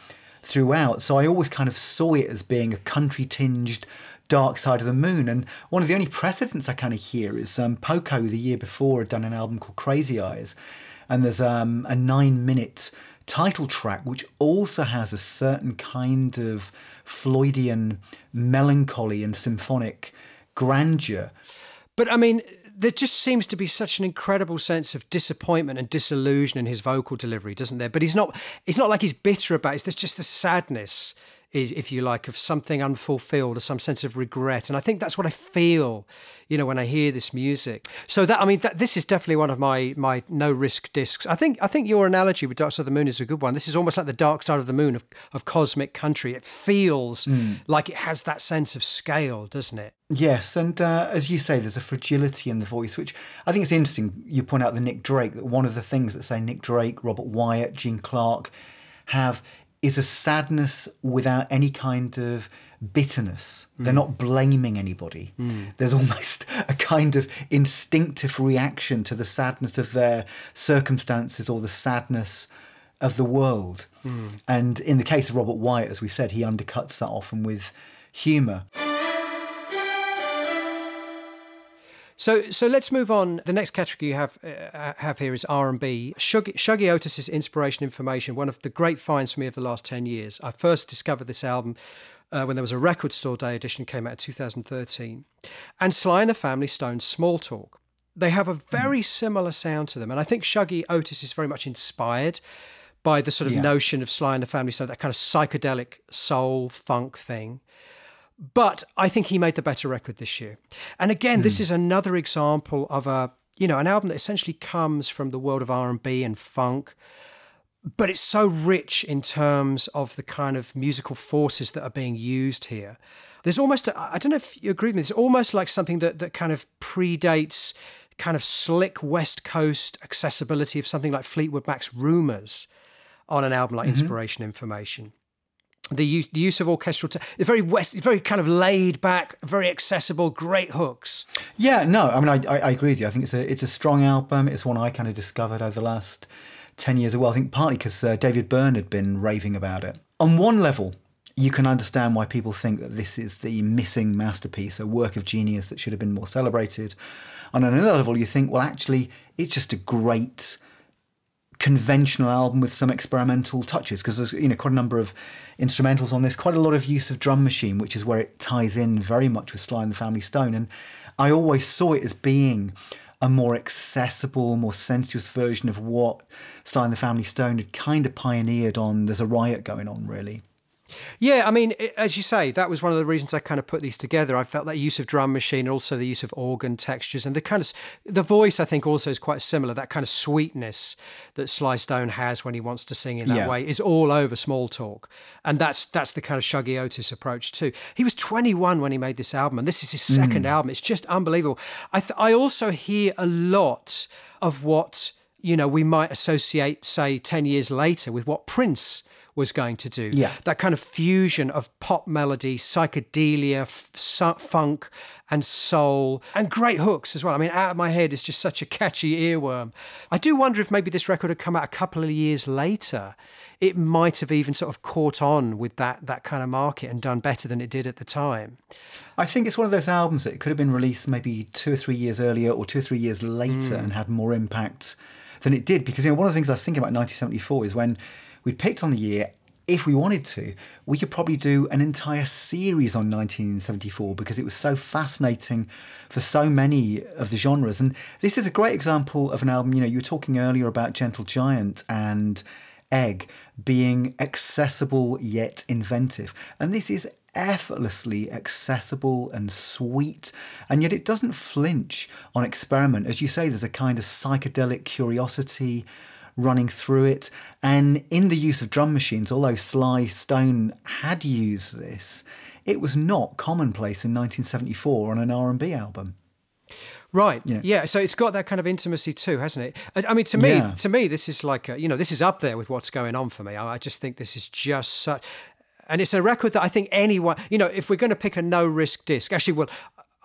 throughout. So I always kind of saw it as being a country-tinged Dark Side of the Moon. And one of the only precedents I kind of hear is um, Poco the year before had done an album called Crazy Eyes. And there's um, a nine-minute title track, which also has a certain kind of Floydian melancholy and symphonic grandeur. But, I mean, there just seems to be such an incredible sense of disappointment and disillusion in his vocal delivery, doesn't there? But he's not, it's not like he's bitter about it. There's just the sadness, if you like, of something unfulfilled or some sense of regret. And I think that's what I feel, you know, when I hear this music. So that, I mean, that, this is definitely one of my my no-risk discs. I think I think your analogy with Dark Side of the Moon is a good one. This is almost like the Dark Side of the Moon of, of cosmic country. It feels mm. like it has that sense of scale, doesn't it? Yes, and uh, as you say, there's a fragility in the voice, which I think it's interesting. You point out the Nick Drake, that one of the things that say Nick Drake, Robert Wyatt, Gene Clark have is a sadness without any kind of bitterness. Mm. They're not blaming anybody. Mm. There's almost a kind of instinctive reaction to the sadness of their circumstances or the sadness of the world. Mm. And in the case of Robert Wyatt, as we said, he undercuts that often with humour. So so let's move on. The next category you have uh, have here is R and B. Shuggy, Shuggy Otis's Inspiration Information, one of the great finds for me of the last ten years. I first discovered this album uh, when there was a record store day edition, came out in two thousand thirteen. And Sly and the Family Stone's Small Talk. They have a very mm. similar sound to them. And I think Shuggy Otis is very much inspired by the sort of yeah. notion of Sly and the Family Stone, that kind of psychedelic soul funk thing. But I think he made the better record this year. And again, mm. this is another example of a, you know, an album that essentially comes from the world of R and B and funk, but it's so rich in terms of the kind of musical forces that are being used here. There's almost, a, I don't know if you agree with me, it's almost like something that, that kind of predates kind of slick West Coast accessibility of something like Fleetwood Mac's Rumours on an album like mm-hmm. Inspiration Information. The use, the use of orchestral, t- very west, very kind of laid back, very accessible, great hooks. Yeah, no, I mean, I, I agree with you. I think it's a it's a strong album. It's one I kind of discovered over the last ten years as well. I think partly because uh, David Byrne had been raving about it. On one level, you can understand why people think that this is the missing masterpiece, a work of genius that should have been more celebrated. And on another level, you think, well, actually, it's just a great conventional album with some experimental touches, because there's, you know, quite a number of instrumentals on this, quite a lot of use of drum machine, which is where it ties in very much with Sly and the Family Stone. And I always saw it as being a more accessible, more sensuous version of what Sly and the Family Stone had kind of pioneered on There's a Riot Going On, really. Yeah, I mean, as you say, that was one of the reasons I kind of put these together. I felt that use of drum machine and also the use of organ textures and the kind of the voice, I think, also is quite similar. That kind of sweetness that Sly Stone has when he wants to sing in that yeah. way is all over Small Talk. And that's that's the kind of Shuggy Otis approach too. He was twenty-one when he made this album, and this is his second mm. album. It's just unbelievable. I th- I also hear a lot of what, you know, we might associate, say, ten years later with what Prince was going to do. Yeah. That kind of fusion of pop melody, psychedelia, f- su- funk and soul, and great hooks as well. I mean, Out of My Head is just such a catchy earworm. I do wonder if maybe this record had come out a couple of years later, it might have even sort of caught on with that that kind of market and done better than it did at the time. I think it's one of those albums that could have been released maybe two or three years earlier or two or three years later mm. and had more impact than it did. Because, you know, one of the things I was thinking about in nineteen seventy-four is when we picked on the year, if we wanted to, we could probably do an entire series on nineteen seventy-four because it was so fascinating for so many of the genres. And this is a great example of an album, you know, you were talking earlier about Gentle Giant and Egg being accessible yet inventive. And this is effortlessly accessible and sweet, and yet it doesn't flinch on experiment. As you say, there's a kind of psychedelic curiosity running through it, and in the use of drum machines, although Sly Stone had used this, it was not commonplace in nineteen seventy-four on an R and B album. Right, yeah. yeah, so it's got that kind of intimacy too, hasn't it? I mean, to me, yeah. to me, this is like, a, you know, this is up there with what's going on for me. I just think this is just such, and it's a record that I think anyone, you know, if we're going to pick a no-risk disc, actually, well,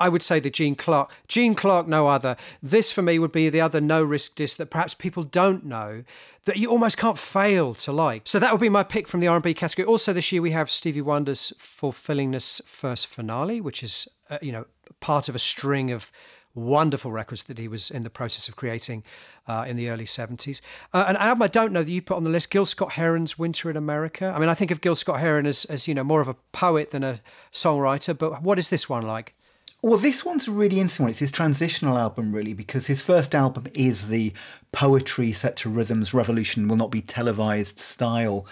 I would say the Gene Clark, Gene Clark, no other. This for me would be the other no-risk disc that perhaps people don't know that you almost can't fail to like. So that would be my pick from the R and B category. Also this year we have Stevie Wonder's Fulfillingness First Finale, which is uh, you know part of a string of wonderful records that he was in the process of creating uh, in the early seventies. Uh, an album I don't know that you put on the list, Gil Scott-Heron's Winter in America. I mean, I think of Gil Scott-Heron as, as you know more of a poet than a songwriter, but what is this one like? Well, this one's a really interesting one. It's his transitional album, really, because his first album is the poetry set to rhythms, revolution will not be televised style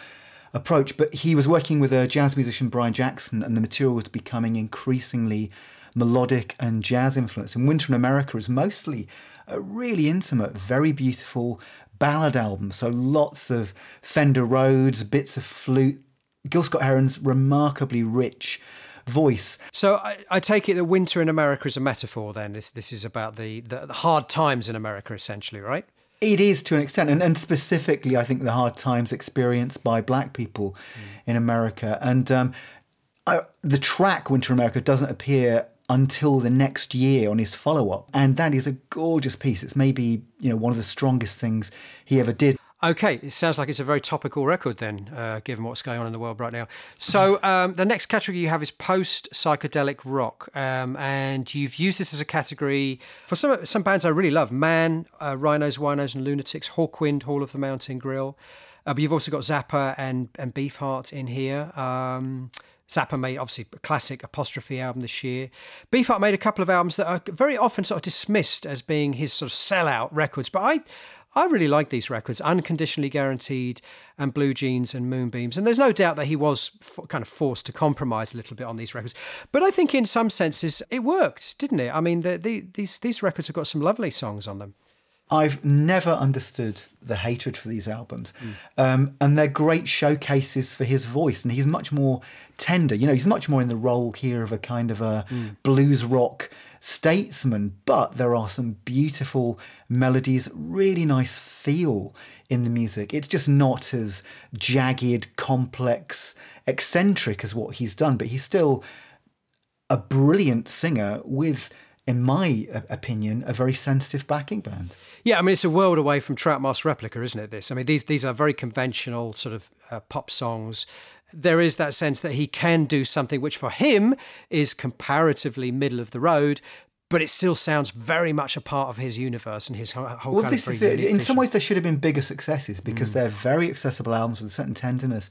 approach. But he was working with a jazz musician, Brian Jackson, and the material was becoming increasingly melodic and jazz influenced. And Winter in America is mostly a really intimate, very beautiful ballad album. So lots of Fender Rhodes, bits of flute. Gil Scott-Heron's remarkably rich voice. So I, I take it that Winter in America is a metaphor then. This this is about the, the, the hard times in America, essentially, right? It is to an extent. And, and specifically, I think the hard times experienced by black people mm. in America. And um, I, the track Winter in America doesn't appear until the next year on his follow-up. And that is a gorgeous piece. It's maybe, you know, one of the strongest things he ever did. Okay, it sounds like it's a very topical record then, uh, given what's going on in the world right now. So um, the next category you have is post-psychedelic rock, um, and you've used this as a category for some some bands I really love, Man, uh, Rhinos, Winos and Lunatics, Hawkwind, Hall of the Mountain Grill, uh, but you've also got Zappa and, and Beefheart in here. Um, Zappa made, obviously, a classic Apostrophe album this year. Beefheart made a couple of albums that are very often sort of dismissed as being his sort of sellout records, but I... I really like these records, Unconditionally Guaranteed and Blue Jeans and Moonbeams. And there's no doubt that he was f- kind of forced to compromise a little bit on these records. But I think in some senses it worked, didn't it? I mean, the, the, these, these records have got some lovely songs on them. I've never understood the hatred for these albums. Mm. Um, and they're great showcases for his voice. And he's much more tender. You know, he's much more in the role here of a kind of a mm. blues rock statesman. But there are some beautiful melodies, really nice feel in the music. It's just not as jagged, complex, eccentric as what he's done. But he's still a brilliant singer with, in my opinion, a very sensitive backing band. Yeah, I mean, it's a world away from Troutmouse Replica, isn't it, this? I mean, these these are very conventional sort of uh, pop songs. There is that sense that he can do something which for him is comparatively middle of the road, but it still sounds very much a part of his universe and his whole well, kind this of is it. In some ways, there should have been bigger successes because mm. they're very accessible albums with a certain tenderness.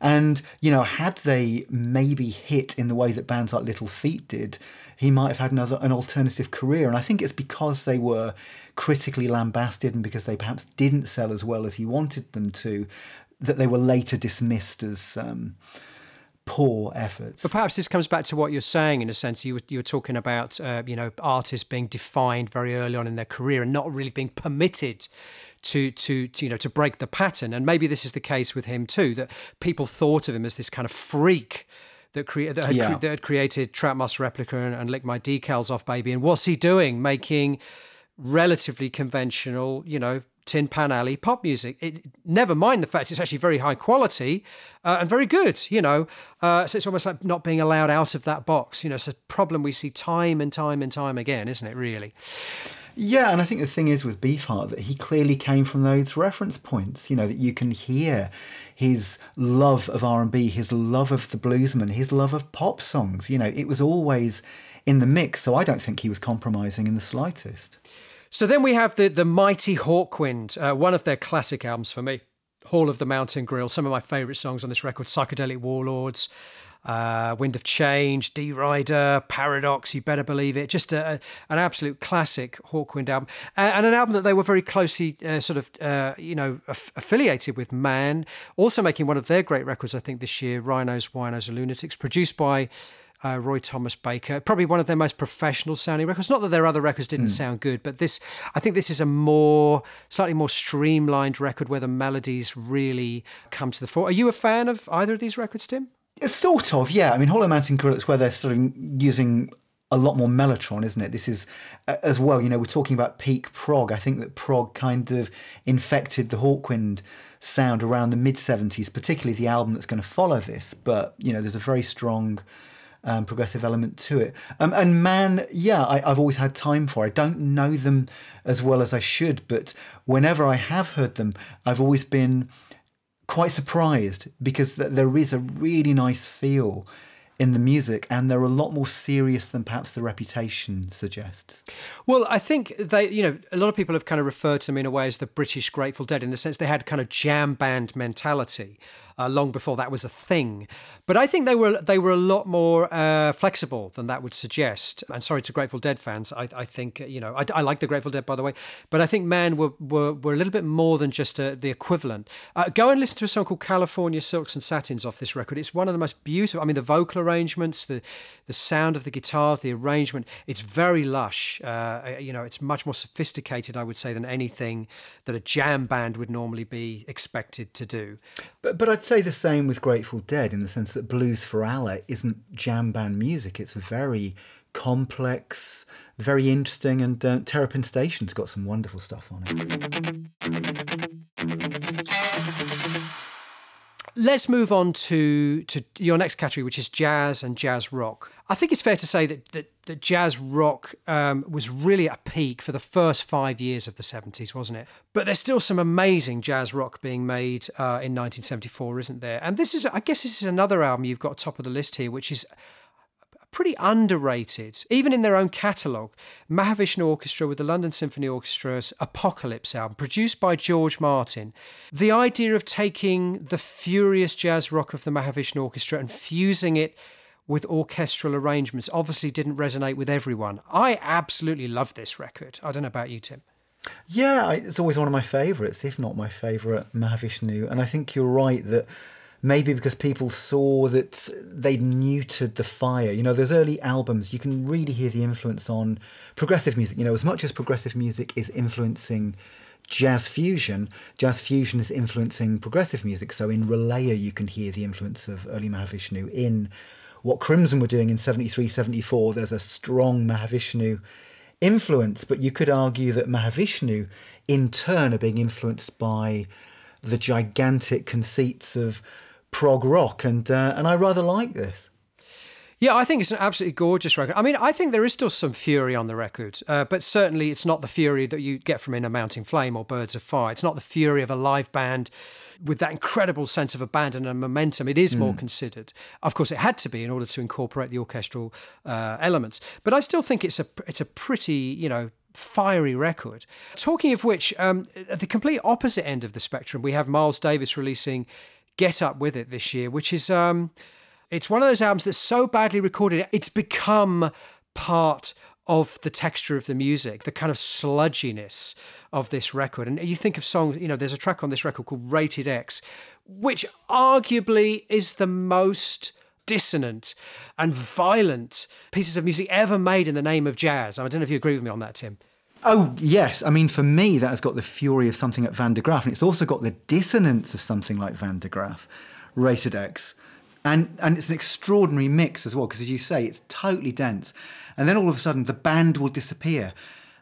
And, you know, had they maybe hit in the way that bands like Little Feat did, he might have had another an alternative career. And I think it's because they were critically lambasted and because they perhaps didn't sell as well as he wanted them to, that they were later dismissed as um, poor efforts. But perhaps this comes back to what you're saying, in a sense. You were, you were talking about, uh, you know, artists being defined very early on in their career and not really being permitted To, to to you know to break the pattern, and maybe this is the case with him too. That people thought of him as this kind of freak that cre- that, had yeah. cre- that had created Troutmouse Replica and, and Lick My Decals Off Baby. And what's he doing? Making relatively conventional, you know, Tin Pan Alley pop music. It, never mind the fact it's actually very high quality uh, and very good. You know, uh, so it's almost like not being allowed out of that box. You know, it's a problem we see time and time and time again, isn't it? Really. Yeah, and I think the thing is with Beefheart that he clearly came from those reference points, you know, that you can hear his love of R and B, his love of the bluesman, his love of pop songs. You know, it was always in the mix, so I don't think he was compromising in the slightest. So then we have the, the mighty Hawkwind, uh, one of their classic albums for me, Hall of the Mountain Grill, some of my favourite songs on this record, Psychedelic Warlords, Uh, Wind of Change, D-Rider, Paradox, You Better Believe It. Just a, a, an absolute classic Hawkwind album. And, and an album that they were very closely uh, sort of, uh, you know, aff- affiliated with Man. Also making one of their great records, I think, this year, Rhinos, Winos and Lunatics, produced by uh, Roy Thomas Baker. Probably one of their most professional sounding records. Not that their other records didn't mm. sound good, but this, I think this is a more, slightly more streamlined record where the melodies really come to the fore. Are you a fan of either of these records, Tim? Sort of, yeah. I mean, Hollow Mountain Gorilla's where they're sort of using a lot more mellotron, isn't it? This is, uh, as well, you know, we're talking about peak prog. I think that prog kind of infected the Hawkwind sound around the mid-seventies, particularly the album that's going to follow this. But, you know, there's a very strong um, progressive element to it. Um, and Man, yeah, I, I've always had time for. I don't know them as well as I should, but whenever I have heard them, I've always been quite surprised because th- there is a really nice feel in the music and they're a lot more serious than perhaps the reputation suggests. Well, I think they, you know, a lot of people have kind of referred to them in a way as the British Grateful Dead in the sense they had kind of jam band mentality uh, long before that was a thing. But I think they were they were a lot more uh, flexible than that would suggest. And sorry to Grateful Dead fans, I, I think, you know, I, I like the Grateful Dead, by the way, but I think Man were were, were a little bit more than just a, the equivalent. Uh, go and listen to a song called California Silks and Satins off this record. It's one of the most beautiful, I mean, the vocal arrangements, the the sound of the guitar, the arrangement, it's very lush. Uh, you know, it's much more sophisticated, I would say, than anything that a jam band would normally be expected to do. But but I'd say the same with Grateful Dead in the sense that Blues for Allah isn't jam band music. It's very complex, very interesting, and uh, Terrapin Station's got some wonderful stuff on it. Let's move on to, to your next category, which is jazz and jazz rock. I think it's fair to say that that, that jazz rock um, was really at a peak for the first five years of the seventies, wasn't it? But there's still some amazing jazz rock being made uh, in nineteen seventy-four, isn't there? And this is, I guess this is another album you've got top of the list here, which is pretty underrated, even in their own catalogue. Mahavishnu Orchestra with the London Symphony Orchestra's Apocalypse album, produced by George Martin. The idea of taking the furious jazz rock of the Mahavishnu Orchestra and fusing it with orchestral arrangements obviously didn't resonate with everyone. I absolutely love this record. I don't know about you, Tim. Yeah, it's always one of my favourites, if not my favourite Mahavishnu. And I think you're right that maybe because people saw that they'd neutered the fire. You know, those early albums, you can really hear the influence on progressive music. You know, as much as progressive music is influencing jazz fusion, jazz fusion is influencing progressive music. So in Relayer, you can hear the influence of early Mahavishnu. In what Crimson were doing in seventy-three, seventy-four, there's a strong Mahavishnu influence. But you could argue that Mahavishnu, in turn, are being influenced by the gigantic conceits of prog rock, and uh, and I rather like this. Yeah, I think it's an absolutely gorgeous record. I mean, I think there is still some fury on the record, uh, but certainly it's not the fury that you get from In a Mounting Flame or Birds of Fire. It's not the fury of a live band with that incredible sense of abandon and momentum. It is mm. more considered. Of course, it had to be in order to incorporate the orchestral uh, elements, but I still think it's a it's a pretty, you know, fiery record. Talking of which, um, at the complete opposite end of the spectrum, we have Miles Davis releasing Get Up With It this year, which is um, it's one of those albums that's so badly recorded, it's become part of the texture of the music, the kind of sludginess of this record. And you think of songs, you know, there's a track on this record called Rated X, which arguably is the most dissonant and violent pieces of music ever made in the name of jazz. I don't know if you agree with me on that, Tim. Oh, yes. I mean, for me, that has got the fury of something like Van de Graaff, and it's also got the dissonance of something like Van de Graaff, Rated X. And, and it's an extraordinary mix as well, because as you say, it's totally dense. And then all of a sudden, the band will disappear,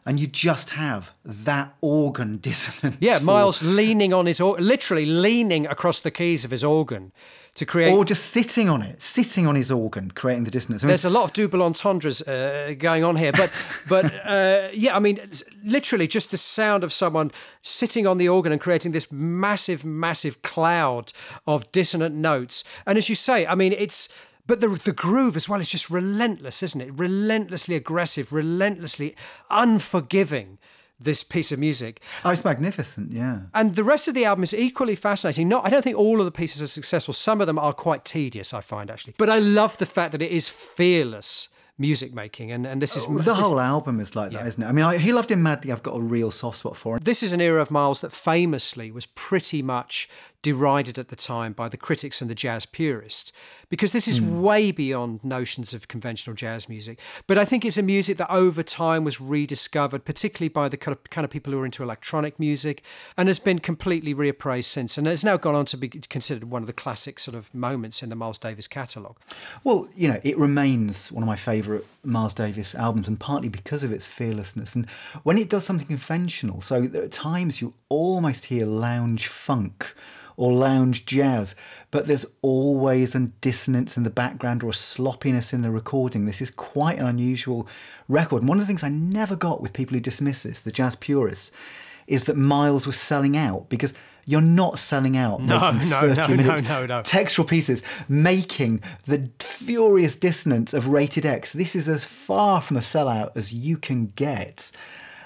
and you just have that organ dissonance. Yeah, Miles or, leaning on his, or- literally leaning across the keys of his organ to create. Or just sitting on it, sitting on his organ, creating the dissonance. I mean, there's a lot of double entendres uh, going on here. But, but uh, yeah, I mean, literally just the sound of someone sitting on the organ and creating this massive, massive cloud of dissonant notes. And as you say, I mean, it's... But the the groove as well is just relentless, isn't it? Relentlessly aggressive, relentlessly unforgiving, this piece of music. Oh, it's magnificent, yeah. And the rest of the album is equally fascinating. Not, I don't think all of the pieces are successful. Some of them are quite tedious, I find, actually. But I love the fact that it is fearless music making, and, and this is... Oh, the whole album is like that, yeah. Isn't it? I mean, I, He Loved Him Madly, I've got a real soft spot for it. This is an era of Miles that famously was pretty much derided at the time by the critics and the jazz purists, because this is mm. way beyond notions of conventional jazz music. But I think it's a music that over time was rediscovered, particularly by the kind of, kind of people who are into electronic music, and has been completely reappraised since, and has now gone on to be considered one of the classic sort of moments in the Miles Davis catalogue. Well, you know, it remains one of my favourite Miles Davis albums, and partly because of its fearlessness. And when it does something conventional, so there are times you almost hear lounge funk or lounge jazz, but there's always a dissonance in the background or a sloppiness in the recording. This is quite an unusual record. And one of the things I never got with people who dismiss this, the jazz purists, is that Miles was selling out, because you're not selling out no, making no, thirty-minute no, no, no, no. textural pieces, making the furious dissonance of Rated X. This is as far from a sellout as you can get.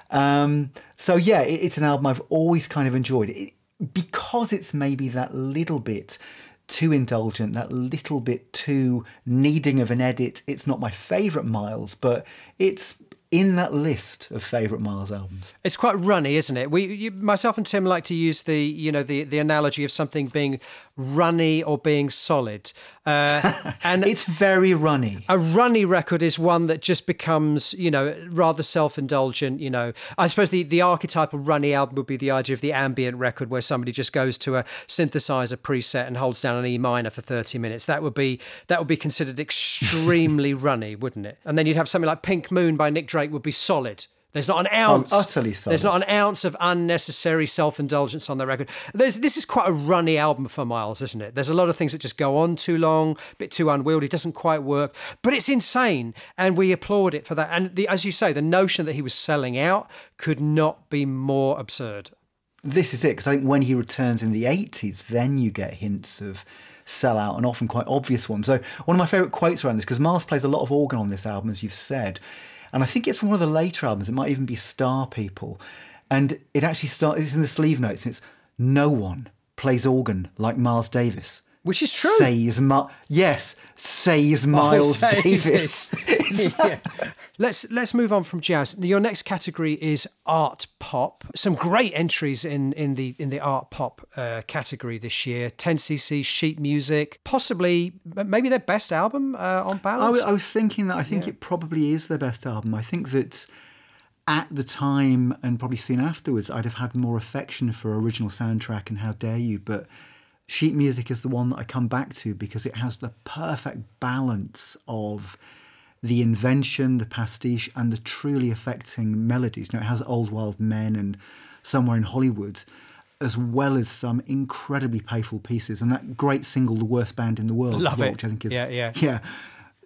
Um, so, yeah, it, it's an album I've always kind of enjoyed. It, because it's maybe that little bit too indulgent, that little bit too needing of an edit. It's not my favourite Miles, but it's in that list of favourite Miles albums. It's quite runny, isn't it? We, you, myself and Tim like to use the, you know, the, the analogy of something being runny or being solid. Uh, and it's very runny. A runny record is one that just becomes, you know, rather self-indulgent, you know. I suppose the, the archetypal runny album would be the idea of the ambient record, where somebody just goes to a synthesizer preset and holds down an E minor for thirty minutes. That would be that would be considered extremely runny, wouldn't it? And then you'd have something like Pink Moon by Nick Drake would be solid. There's not an ounce. I'm utterly silent. There's not an ounce of unnecessary self-indulgence on the record. There's, this is quite a runny album for Miles, isn't it? There's a lot of things that just go on too long, a bit too unwieldy, doesn't quite work. But it's insane, and we applaud it for that. And the, as you say, the notion that he was selling out could not be more absurd. This is it, because I think when he returns in the eighties, then you get hints of sellout, and often quite obvious ones. So one of my favourite quotes around this, because Miles plays a lot of organ on this album, as you've said, and I think it's from one of the later albums. It might even be Star People. And it actually starts, it's in the sleeve notes, and it's, "No one plays organ like Miles Davis." Which is true. Says Ma- yes, says Miles, Miles Davis. Davis. Yeah. Let's let's move on from jazz. Your next category is art pop. Some great entries in, in the in the art pop uh, category this year. ten C C, Sheet Music, possibly maybe their best album uh, on balance. I, I was thinking that I think yeah. it probably is their best album. I think that at the time and probably soon afterwards, I'd have had more affection for Original Soundtrack and How Dare You, but Sheet Music is the one that I come back to because it has the perfect balance of the invention, the pastiche, and the truly affecting melodies. You know, it has Old Wild Men and Somewhere in Hollywood, as well as some incredibly playful pieces. And that great single, The Worst Band in the World, Love well, it. which I think is yeah, yeah. yeah,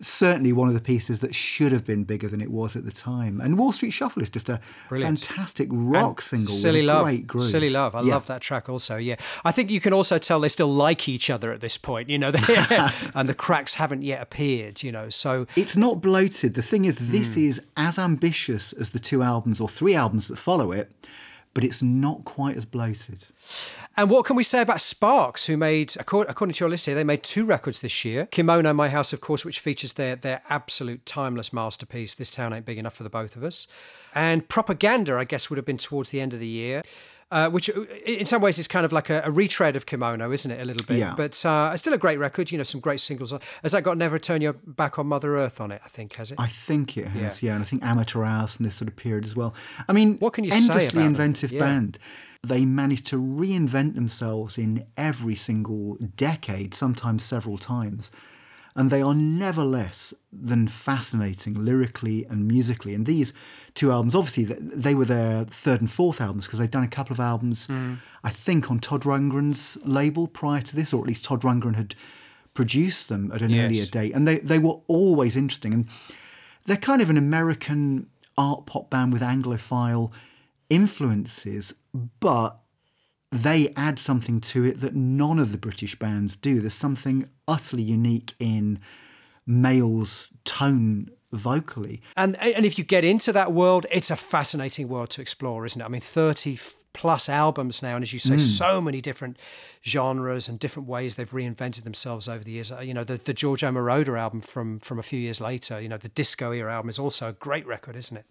certainly one of the pieces that should have been bigger than it was at the time. And Wall Street Shuffle is just a Brilliant. fantastic rock and single. Silly with Love. Great groove. Silly Love. I yeah. love that track also. Yeah. I think you can also tell they still like each other at this point, you know, and the cracks haven't yet appeared, you know. So it's not bloated. The thing is, this mm. is as ambitious as the two albums or three albums that follow it, but it's not quite as bloated. And what can we say about Sparks, who made, according to your list here, they made two records this year. Kimono, My House, of course, which features their their absolute timeless masterpiece, This Town Ain't Big Enough for the Both of Us. And Propaganda, I guess, would have been towards the end of the year, uh, which in some ways is kind of like a, a retread of Kimono, isn't it, a little bit? Yeah. But uh, still a great record, you know, some great singles. Has that got Never Turn Your Back on Mother Earth on it, I think, has it? I think it has, yeah. yeah. And I think Amateur House and this sort of period as well. I mean, what can you endlessly say about inventive yeah. band. They managed to reinvent themselves in every single decade, sometimes several times. And they are never less than fascinating lyrically and musically. And these two albums, obviously, they were their third and fourth albums because they'd done a couple of albums, mm. I think, on Todd Rundgren's label prior to this, or at least Todd Rundgren had produced them at an yes. earlier date. And they, they were always interesting. And they're kind of an American art pop band with Anglophile influences, but they add something to it that none of the British bands do. There's something utterly unique in Mayall's tone vocally. And and if you get into that world, it's a fascinating world to explore, isn't it? I mean, thirty plus albums now, and as you say, mm. so many different genres and different ways they've reinvented themselves over the years. You know, the, the Giorgio Moroder album from, from a few years later, you know, the Disco Era album is also a great record, isn't it?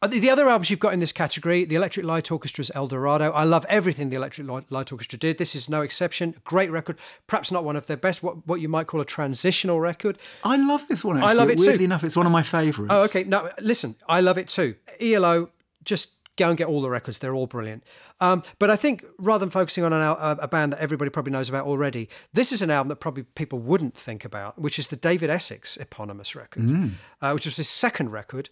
The other albums you've got in this category, the Electric Light Orchestra's El Dorado. I love everything the Electric Light Orchestra did. This is no exception. Great record. Perhaps not one of their best, what what you might call a transitional record. I love this one, actually. I love it, Weirdly too. Weirdly enough, it's one of my favourites. Oh, okay. No, listen, I love it too. E L O, just go and get all the records. They're all brilliant. Um, but I think rather than focusing on an, a, a band that everybody probably knows about already, this is an album that probably people wouldn't think about, which is the David Essex eponymous record, mm. uh, which was his second record.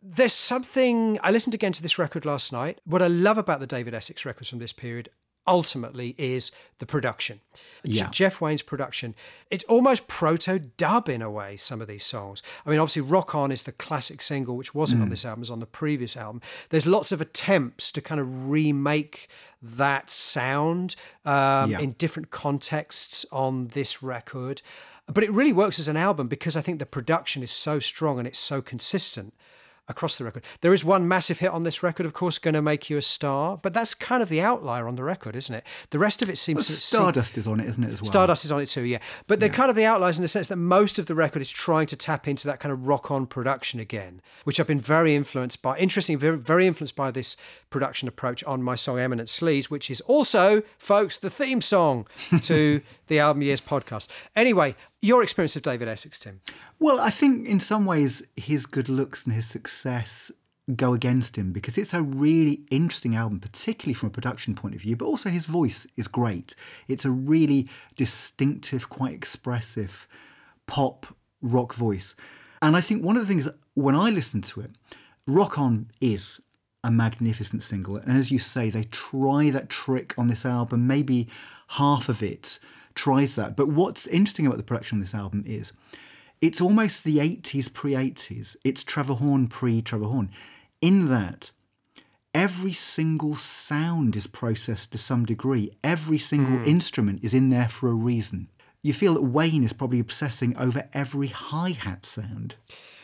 There's something, I listened again to this record last night. What I love about the David Essex records from this period ultimately is the production. Yeah. Jeff Wayne's production. It's almost proto-dub in a way, some of these songs. I mean, obviously Rock On is the classic single, which wasn't mm. on this album, it was on the previous album. There's lots of attempts to kind of remake that sound um, yeah. in different contexts on this record. But it really works as an album because I think the production is so strong and it's so consistent across the record. There is one massive hit on this record, of course, Gonna Make You a Star, but that's kind of the outlier on the record, isn't it? The rest of it seems... Well, to, Stardust seem, is on it, isn't it, as well? Stardust is on it too, yeah. But they're yeah. kind of the outliers in the sense that most of the record is trying to tap into that kind of rock-on production again, which I've been very influenced by, interesting, very, very influenced by this production approach on my song Eminent Sleaze, which is also, folks, the theme song to the Album Years podcast. Anyway, your experience of David Essex, Tim? Well, I think in some ways his good looks and his success go against him because it's a really interesting album, particularly from a production point of view, but also his voice is great. It's a really distinctive, quite expressive pop rock voice. And I think one of the things when I listen to it, Rock On is a magnificent single. And as you say, they try that trick on this album. Maybe half of it tries that. But what's interesting about the production on this album is it's almost the eighties pre-eighties. It's Trevor Horn pre-Trevor Horn, in that every single sound is processed to some degree. Every single mm. instrument is in there for a reason. You feel that Wayne is probably obsessing over every hi-hat sound.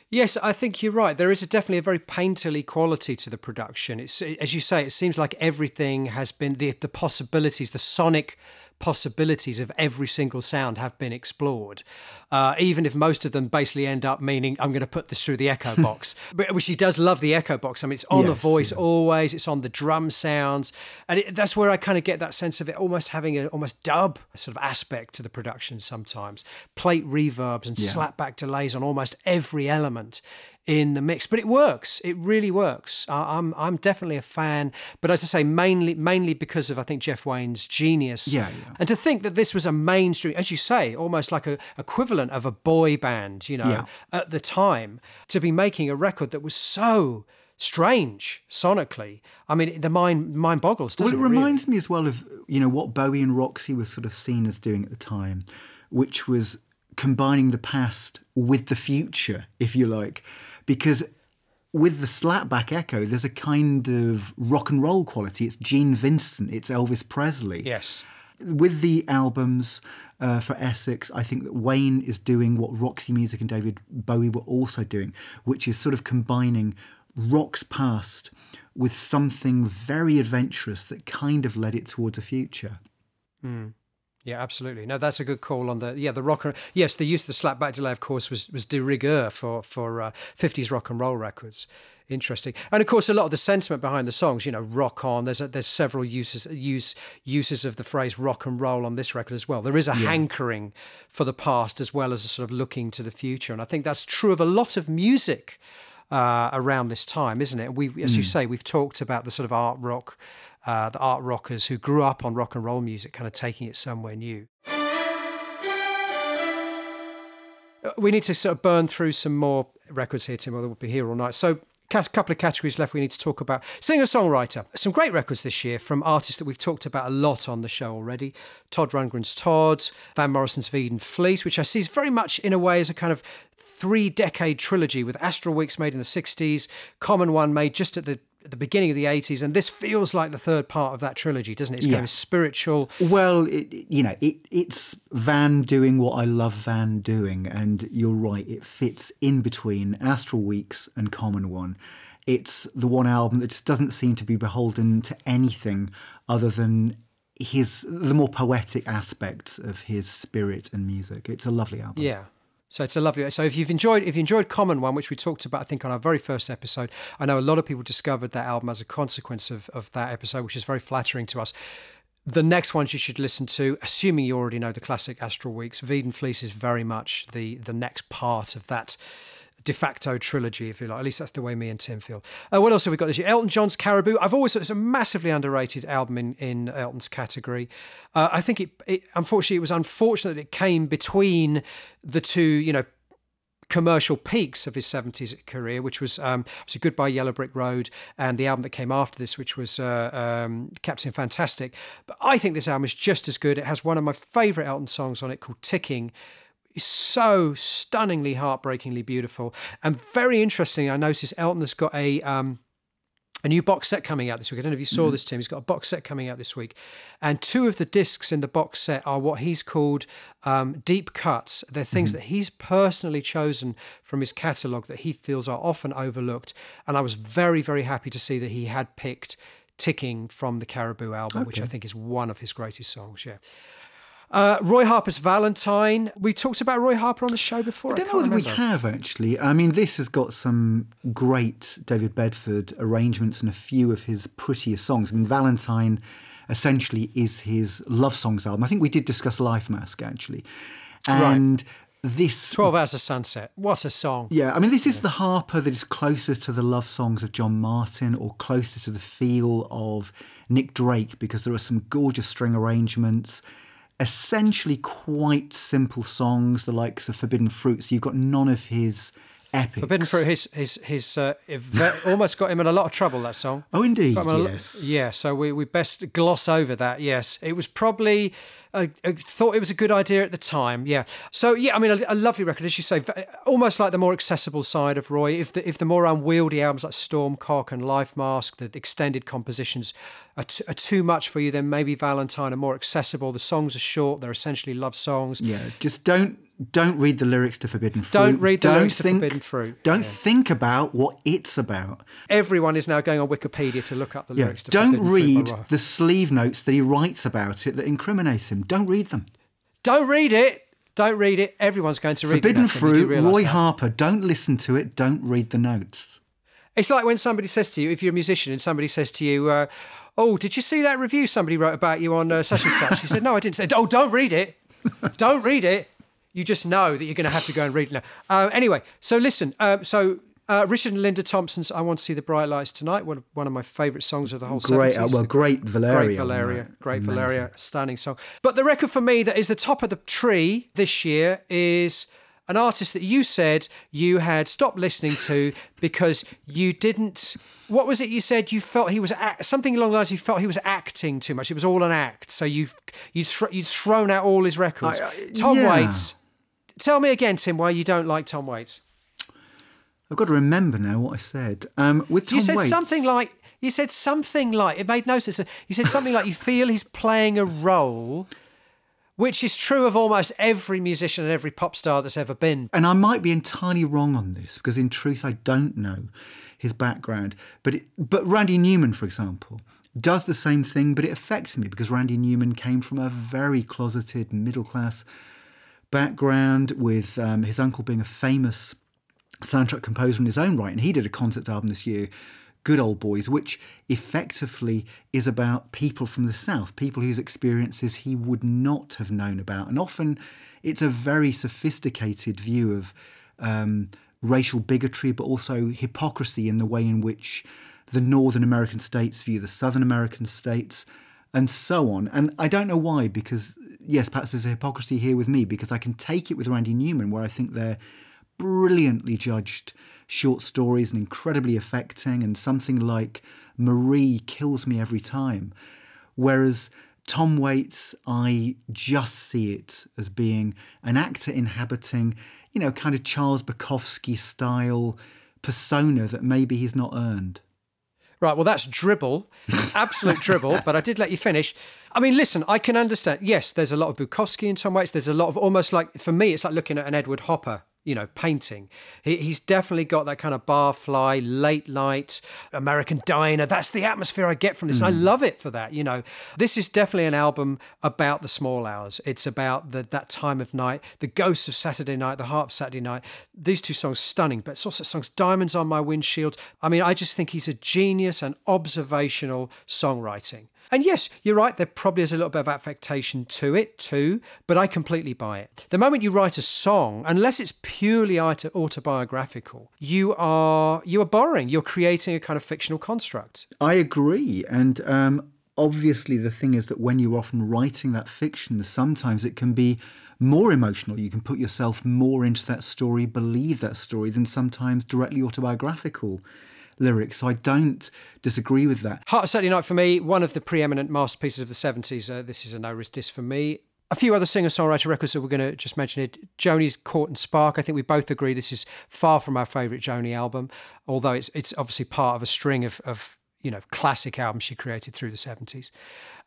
Yes, I think you're right. There is a definitely a very painterly quality to the production. It's, as you say, it seems like everything has been, the, the possibilities, the sonic possibilities of every single sound have been explored, uh, even if most of them basically end up meaning I'm going to put this through the echo box, which he does love the echo box. I mean, it's on yes, the voice yeah. always, it's on the drum sounds. And it, that's where I kind of get that sense of it almost having an almost dub sort of aspect to the production sometimes. Plate reverbs and yeah. slapback delays on almost every element in the mix, but it works. It really works. I'm I'm definitely a fan, but as I say, mainly mainly because of I think Jeff Wayne's genius. Yeah, yeah. And to think that this was a mainstream, as you say, almost like a equivalent of a boy band, you know, yeah. at the time, to be making a record that was so strange sonically. I mean, the mind mind boggles. Doesn't it? Well, it reminds really? me as well of, you know, what Bowie and Roxy were sort of seen as doing at the time, which was combining the past with the future, if you like. Because with the slapback echo, there's a kind of rock and roll quality. It's Gene Vincent, it's Elvis Presley. Yes. With the albums uh, for Essex, I think that Wayne is doing what Roxy Music and David Bowie were also doing, which is sort of combining rock's past with something very adventurous that kind of led it towards a future. Mm. Yeah, absolutely. No, that's a good call on the yeah the rock. And, yes, the use of the slapback delay, of course, was was de rigueur for for uh, fifties rock and roll records. Interesting, and of course, a lot of the sentiment behind the songs, you know, rock on. There's a, there's several uses use uses of the phrase rock and roll on this record as well. There is a yeah. hankering for the past as well as a sort of looking to the future, and I think that's true of a lot of music uh, around this time, isn't it? We, as mm. you say, we've talked about the sort of art rock. Uh, the art rockers who grew up on rock and roll music, kind of taking it somewhere new. We need to sort of burn through some more records here, Tim, or we'll be here all night. So a couple of categories left we need to talk about. Singer-songwriter. Some great records this year from artists that we've talked about a lot on the show already. Todd Rundgren's Todd, Van Morrison's Veden Fleece, which I see is very much in a way as a kind of three-decade trilogy with Astral Weeks made in the sixties, Common One made just at the At the beginning of the eighties, and this feels like the third part of that trilogy, doesn't it? It's yeah. kind of spiritual. Well, it, you know, it, it's Van doing what I love Van doing, and you're right, it fits in between Astral Weeks and Common One. It's the one album that just doesn't seem to be beholden to anything other than his the more poetic aspects of his spirit and music. It's a lovely album. Yeah. So it's a lovely. So if you've enjoyed, if you enjoyed Common One, which we talked about, I think on our very first episode, I know a lot of people discovered that album as a consequence of, of that episode, which is very flattering to us. The next ones you should listen to, assuming you already know the classic Astral Weeks, Veden Fleece is very much the the next part of that de facto trilogy, if you like. At least that's the way me and Tim feel. Uh, what else have we got this year? Elton John's Caribou. I've always thought it's a massively underrated album in, in Elton's category. Uh, I think it, it, unfortunately, it was unfortunate that it came between the two, you know, commercial peaks of his seventies career, which was um, obviously Goodbye Yellow Brick Road and the album that came after this, which was uh, um, Captain Fantastic. But I think this album is just as good. It has one of my favourite Elton songs on it called Ticking. Is so stunningly, heartbreakingly beautiful. And very interesting, I noticed Elton has got a um, a new box set coming out this week. I don't know if you saw mm-hmm. this, Tim. He's got a box set coming out this week. And two of the discs in the box set are what he's called um, deep cuts. They're things mm-hmm. that he's personally chosen from his catalogue that he feels are often overlooked. And I was very, very happy to see that he had picked Ticking from the Caribou album, okay. which I think is one of his greatest songs, yeah. Uh, Roy Harper's Valentine. We talked about Roy Harper on the show before. I don't I know whether we have, actually. I mean, this has got some great David Bedford arrangements and a few of his prettiest songs. I mean, Valentine essentially is his love songs album. I think we did discuss Life Mask, actually. And right. this... twelve Hours of Sunset. What a song. Yeah, I mean, this is yeah. the Harper that is closer to the love songs of John Martin or closer to the feel of Nick Drake, because there are some gorgeous string arrangements. Essentially quite simple songs, the likes of Forbidden Fruits. You've got none of his epics. Forbidden Fruit, his, his, his, uh, almost got him in a lot of trouble, that song. Oh, indeed, yes. Lo- yeah, so we, we best gloss over that, yes. It was probably, I uh, thought it was a good idea at the time, yeah. So, yeah, I mean, a, a lovely record, as you say, almost like the more accessible side of Roy. If the, if the more unwieldy albums like Stormcock and Life Mask, the extended compositions are, t- are too much for you, then maybe Valentine are more accessible. The songs are short, they're essentially love songs. Yeah, just don't. Don't read the lyrics to Forbidden Fruit. Don't read the don't lyrics think, to Forbidden Fruit. Don't yeah. think about what it's about. Everyone is now going on Wikipedia to look up the yeah. lyrics to don't Forbidden Fruit. Don't read the sleeve notes that he writes about it that incriminates him. Don't read them. Don't read it. Don't read it. Everyone's going to read it. Forbidden Fruit, Roy that? Harper. Don't listen to it. Don't read the notes. It's like when somebody says to you, if you're a musician and somebody says to you, uh, oh, did you see that review somebody wrote about you on uh, such and such? You said, no, I didn't. Say, oh, don't read it. Don't read it. You just know that you're going to have to go and read it now. Uh, anyway, so listen. Uh, so uh, Richard and Linda Thompson's "I Want to See the Bright Lights Tonight," one of, one of my favourite songs of the whole. Great, uh, well, the, great Valeria, great Valeria, great Amazing. Valeria, stunning song. But the record for me that is the top of the tree this year is an artist that you said you had stopped listening to because you didn't. What was it you said? You felt he was act, something along the lines. You felt he was acting too much. It was all an act. So you you th- you'd thrown out all his records. I, I, Tom yeah. Waits. Tell me again, Tim, why you don't like Tom Waits. I've got to remember now what I said. Um, with Tom you said Waits, something like you said something like it made no sense. You said something like you feel he's playing a role, which is true of almost every musician and every pop star that's ever been. And I might be entirely wrong on this because, in truth, I don't know his background. But it, but Randy Newman, for example, does the same thing, but it affects me because Randy Newman came from a very closeted middle class background with um, his uncle being a famous soundtrack composer in his own right. And he did a concept album this year, Good Old Boys, which effectively is about people from the South, people whose experiences he would not have known about. And often it's a very sophisticated view of um, racial bigotry, but also hypocrisy in the way in which the Northern American states view the Southern American states and so on. And I don't know why, because yes, perhaps there's a hypocrisy here with me because I can take it with Randy Newman where I think they're brilliantly judged short stories and incredibly affecting and something like Marie kills me every time. Whereas Tom Waits, I just see it as being an actor inhabiting, you know, kind of Charles Bukowski style persona that maybe he's not earned. Right, well, that's dribble, absolute dribble, but I did let you finish. I mean, listen, I can understand. Yes, there's a lot of Bukowski in Tom Waits. There's a lot of almost like, for me, it's like looking at an Edward Hopper, you know, painting. He, he's definitely got that kind of barfly, late night, American diner. That's the atmosphere I get from this. Mm. And I love it for that, you know. This is definitely an album about the small hours. It's about the, that time of night, the ghosts of Saturday night, the heart of Saturday night. These two songs, stunning, but it's also songs, Diamonds on My Windshield. I mean, I just think he's a genius and observational songwriting. And yes, you're right, there probably is a little bit of affectation to it too, but I completely buy it. The moment you write a song, unless it's purely autobiographical, you are you are borrowing, you're creating a kind of fictional construct. I agree. And um, obviously the thing is that when you're often writing that fiction, sometimes it can be more emotional. You can put yourself more into that story, believe that story, than sometimes directly autobiographical lyrics, so I don't disagree with that. Heart of Saturday Night for me, one of the preeminent masterpieces of the seventies. Uh, this is a no-risk disc for me. A few other singer-songwriter records that we're going to just mention it. Joni's Caught and Spark. I think we both agree this is far from our favourite Joni album, although it's it's obviously part of a string of, of you know classic albums she created through the seventies.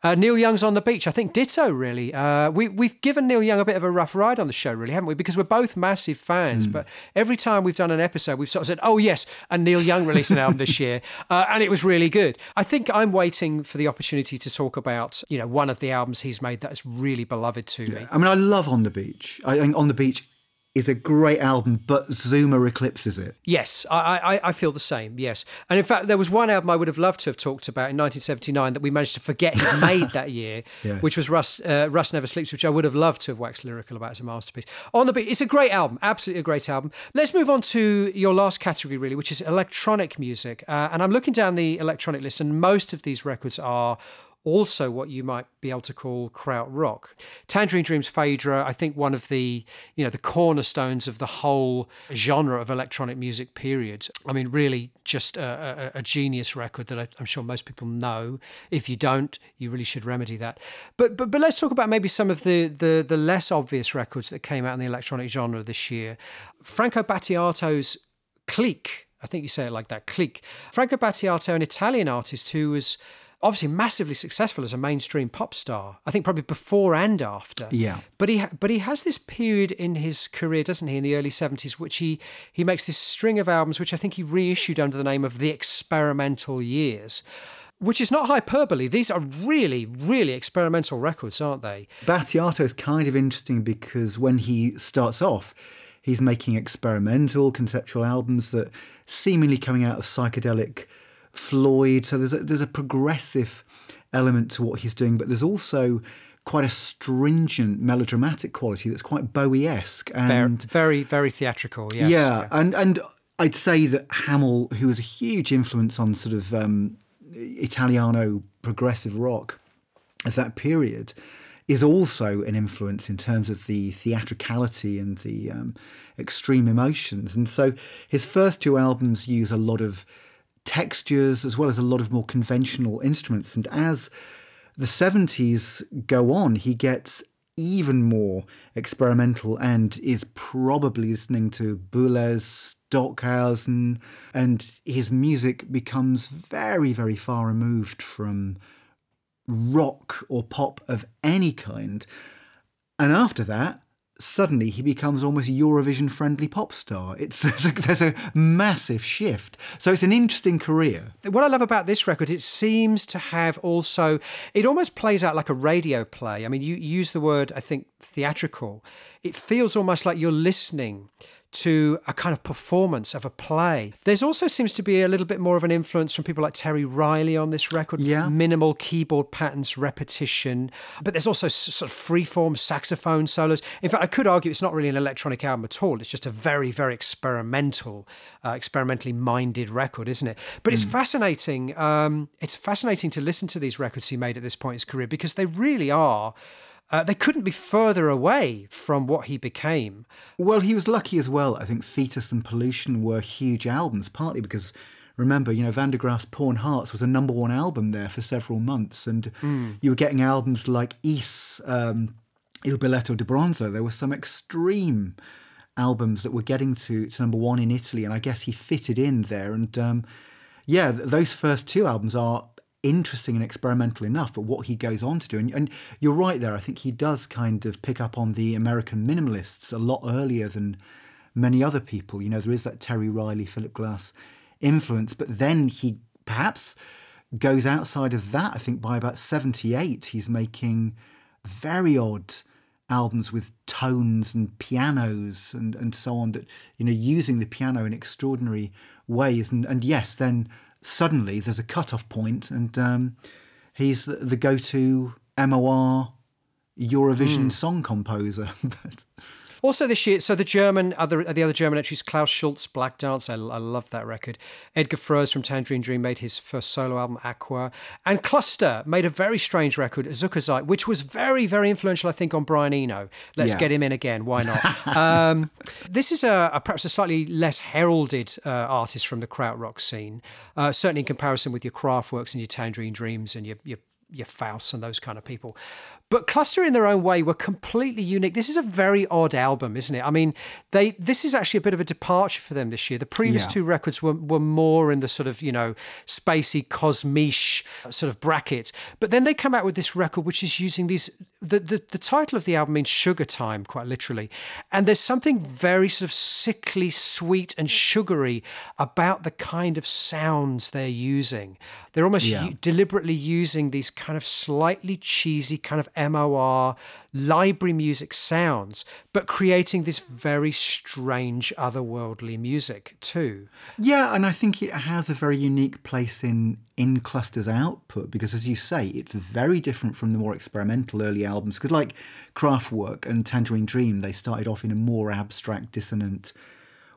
Uh, Neil Young's On the Beach. I think ditto really. Uh, we we've given Neil Young a bit of a rough ride on the show, really, haven't we? Because we're both massive fans, mm. but every time we've done an episode, we've sort of said, "Oh yes, and Neil Young released an album this year, uh, and it was really good." I think I'm waiting for the opportunity to talk about you know one of the albums he's made that is really beloved to yeah. me. I mean, I love On the Beach. I think On the Beach is a great album, but Zuma eclipses it. Yes, I, I I feel the same, yes. And in fact, there was one album I would have loved to have talked about in nineteen seventy-nine that we managed to forget he made that year, yes. which was Rust, uh, Rust Never Sleeps, which I would have loved to have waxed lyrical about as a masterpiece. On the Beat, it's a great album, absolutely a great album. Let's move on to your last category, really, which is electronic music. Uh, and I'm looking down the electronic list, and most of these records are also what you might be able to call krautrock. Tangerine Dream's Phaedra, I think one of the, you know, the cornerstones of the whole genre of electronic music period. I mean, really just a, a, a genius record that I, I'm sure most people know. If you don't, you really should remedy that. But but, but let's talk about maybe some of the, the, the less obvious records that came out in the electronic genre this year. Franco Battiato's Clique, I think you say it like that, Clique. Franco Battiato, an Italian artist who was obviously massively successful as a mainstream pop star, I think probably before and after. Yeah. But he but he has this period in his career, doesn't he, in the early seventies, which he, he makes this string of albums, which I think he reissued under the name of The Experimental Years, which is not hyperbole. These are really, really experimental records, aren't they? Battiato is kind of interesting because when he starts off, he's making experimental conceptual albums that seemingly coming out of psychedelic Floyd. So there's a, there's a progressive element to what he's doing, but there's also quite a stringent melodramatic quality that's quite Bowie-esque. And very, very, very theatrical, yes. Yeah, yeah. And, and I'd say that Hamill, who was a huge influence on sort of um, Italiano progressive rock of that period, is also an influence in terms of the theatricality and the um, extreme emotions. And so his first two albums use a lot of textures as well as a lot of more conventional instruments. And as the seventies go on, he gets even more experimental and is probably listening to Boulez, Stockhausen, and his music becomes very, very far removed from rock or pop of any kind. And after that, suddenly he becomes almost a Eurovision-friendly pop star. It's, it's a, there's a massive shift. So it's an interesting career. What I love about this record, it seems to have also, it almost plays out like a radio play. I mean, you use the word, I think, theatrical. It feels almost like you're listening to a kind of performance of a play. There's also seems to be a little bit more of an influence from people like Terry Riley on this record. Yeah. Minimal keyboard patterns, repetition, but there's also sort of freeform saxophone solos. In fact, I could argue it's not really an electronic album at all. It's just a very, very experimental, uh, experimentally minded record, isn't it? But mm. it's fascinating. Um, it's fascinating to listen to these records he made at this point in his career because they really are Uh, they couldn't be further away from what he became. Well, he was lucky as well. I think Fetus and Pollution were huge albums, partly because, remember, you know, Van de Graaff's Pawn Hearts was a number one album there for several months. And mm. you were getting albums like Is, um, Il Billetto di Bronzo. There were some extreme albums that were getting to, to number one in Italy. And I guess he fitted in there. And um, yeah, those first two albums are interesting and experimental enough, but what he goes on to do, and, and you're right there, I think he does kind of pick up on the American minimalists a lot earlier than many other people. You know, there is that Terry Riley, Philip Glass influence, but then he perhaps goes outside of that. I think by about seventy-eight, he's making very odd albums with tones and pianos and, and so on that, you know, using the piano in extraordinary ways. And, and yes, then suddenly there's a cut-off point and um, he's the, the go-to M O R Eurovision mm. song composer. But also this year, so the German, other the other German entries, Klaus Schulze, Black Dance, I, I love that record. Edgar Froese from Tangerine Dream made his first solo album, Aqua. And Cluster made a very strange record, Zuckerzeit, which was very, very influential, I think, on Brian Eno. Let's yeah. get him in again, why not? um, this is a, a perhaps a slightly less heralded uh, artist from the krautrock scene, uh, certainly in comparison with your Kraftwerks and your Tangerine Dreams and your your your Faust and those kind of people. But Cluster in their own way were completely unique. This is a very odd album, isn't it? I mean, they this is actually a bit of a departure for them this year. The previous yeah. two records were, were more in the sort of, you know, spacey, cosmiche sort of bracket. But then they come out with this record, which is using these, the, the, the title of the album means Sugar Time, quite literally. And there's something very sort of sickly, sweet and sugary about the kind of sounds they're using. They're almost yeah. u- deliberately using these kind of slightly cheesy kind of M O R library music sounds, but creating this very strange otherworldly music too. Yeah, and I think it has a very unique place in, in Cluster's output because, as you say, it's very different from the more experimental early albums because like Kraftwerk and Tangerine Dream, they started off in a more abstract, dissonant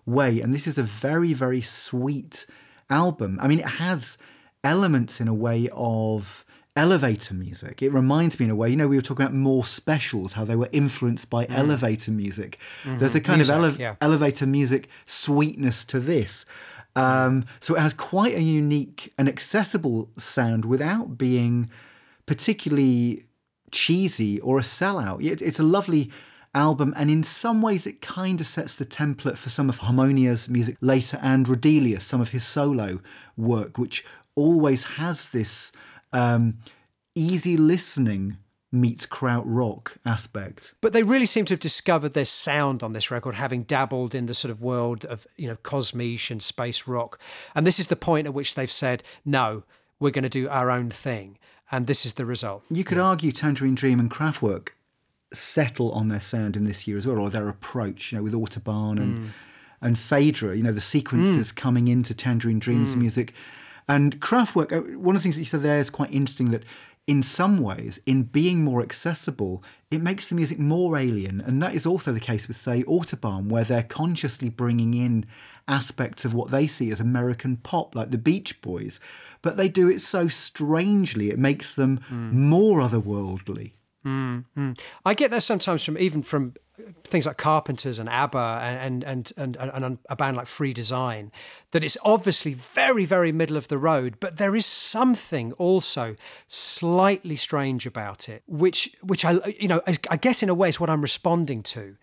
way. And this is a very, very sweet album. I mean, it has elements in a way of elevator music. It reminds me in a way, you know, we were talking about More Specials, how they were influenced by mm. elevator music. Mm-hmm. There's a kind music, of ele- yeah. elevator music sweetness to this. Um, so it has quite a unique and accessible sound without being particularly cheesy or a sellout. It, it's a lovely album, and in some ways it kind of sets the template for some of Harmonia's music later, and Rodelius, some of his solo work, which always has this um, easy listening meets krautrock aspect. But they really seem to have discovered their sound on this record, having dabbled in the sort of world of, you know, cosmiche and space rock. And this is the point at which they've said, no, we're going to do our own thing. And this is the result. You could yeah. argue Tangerine Dream and Kraftwerk settle on their sound in this year as well, or their approach, you know, with Autobahn and, mm. and Phaedra, you know, the sequences mm. coming into Tangerine Dream's mm. music. And Kraftwerk, one of the things that you said there is quite interesting, that in some ways, in being more accessible, it makes the music more alien. And that is also the case with, say, Autobahn, where they're consciously bringing in aspects of what they see as American pop, like the Beach Boys. But they do it so strangely, it makes them mm. more otherworldly. Mm, mm. I get that sometimes from even from things like Carpenters and ABBA and and, and and and a band like Free Design, that it's obviously very, very middle of the road, but there is something also slightly strange about it, which which I you know I guess in a way is what I'm responding to.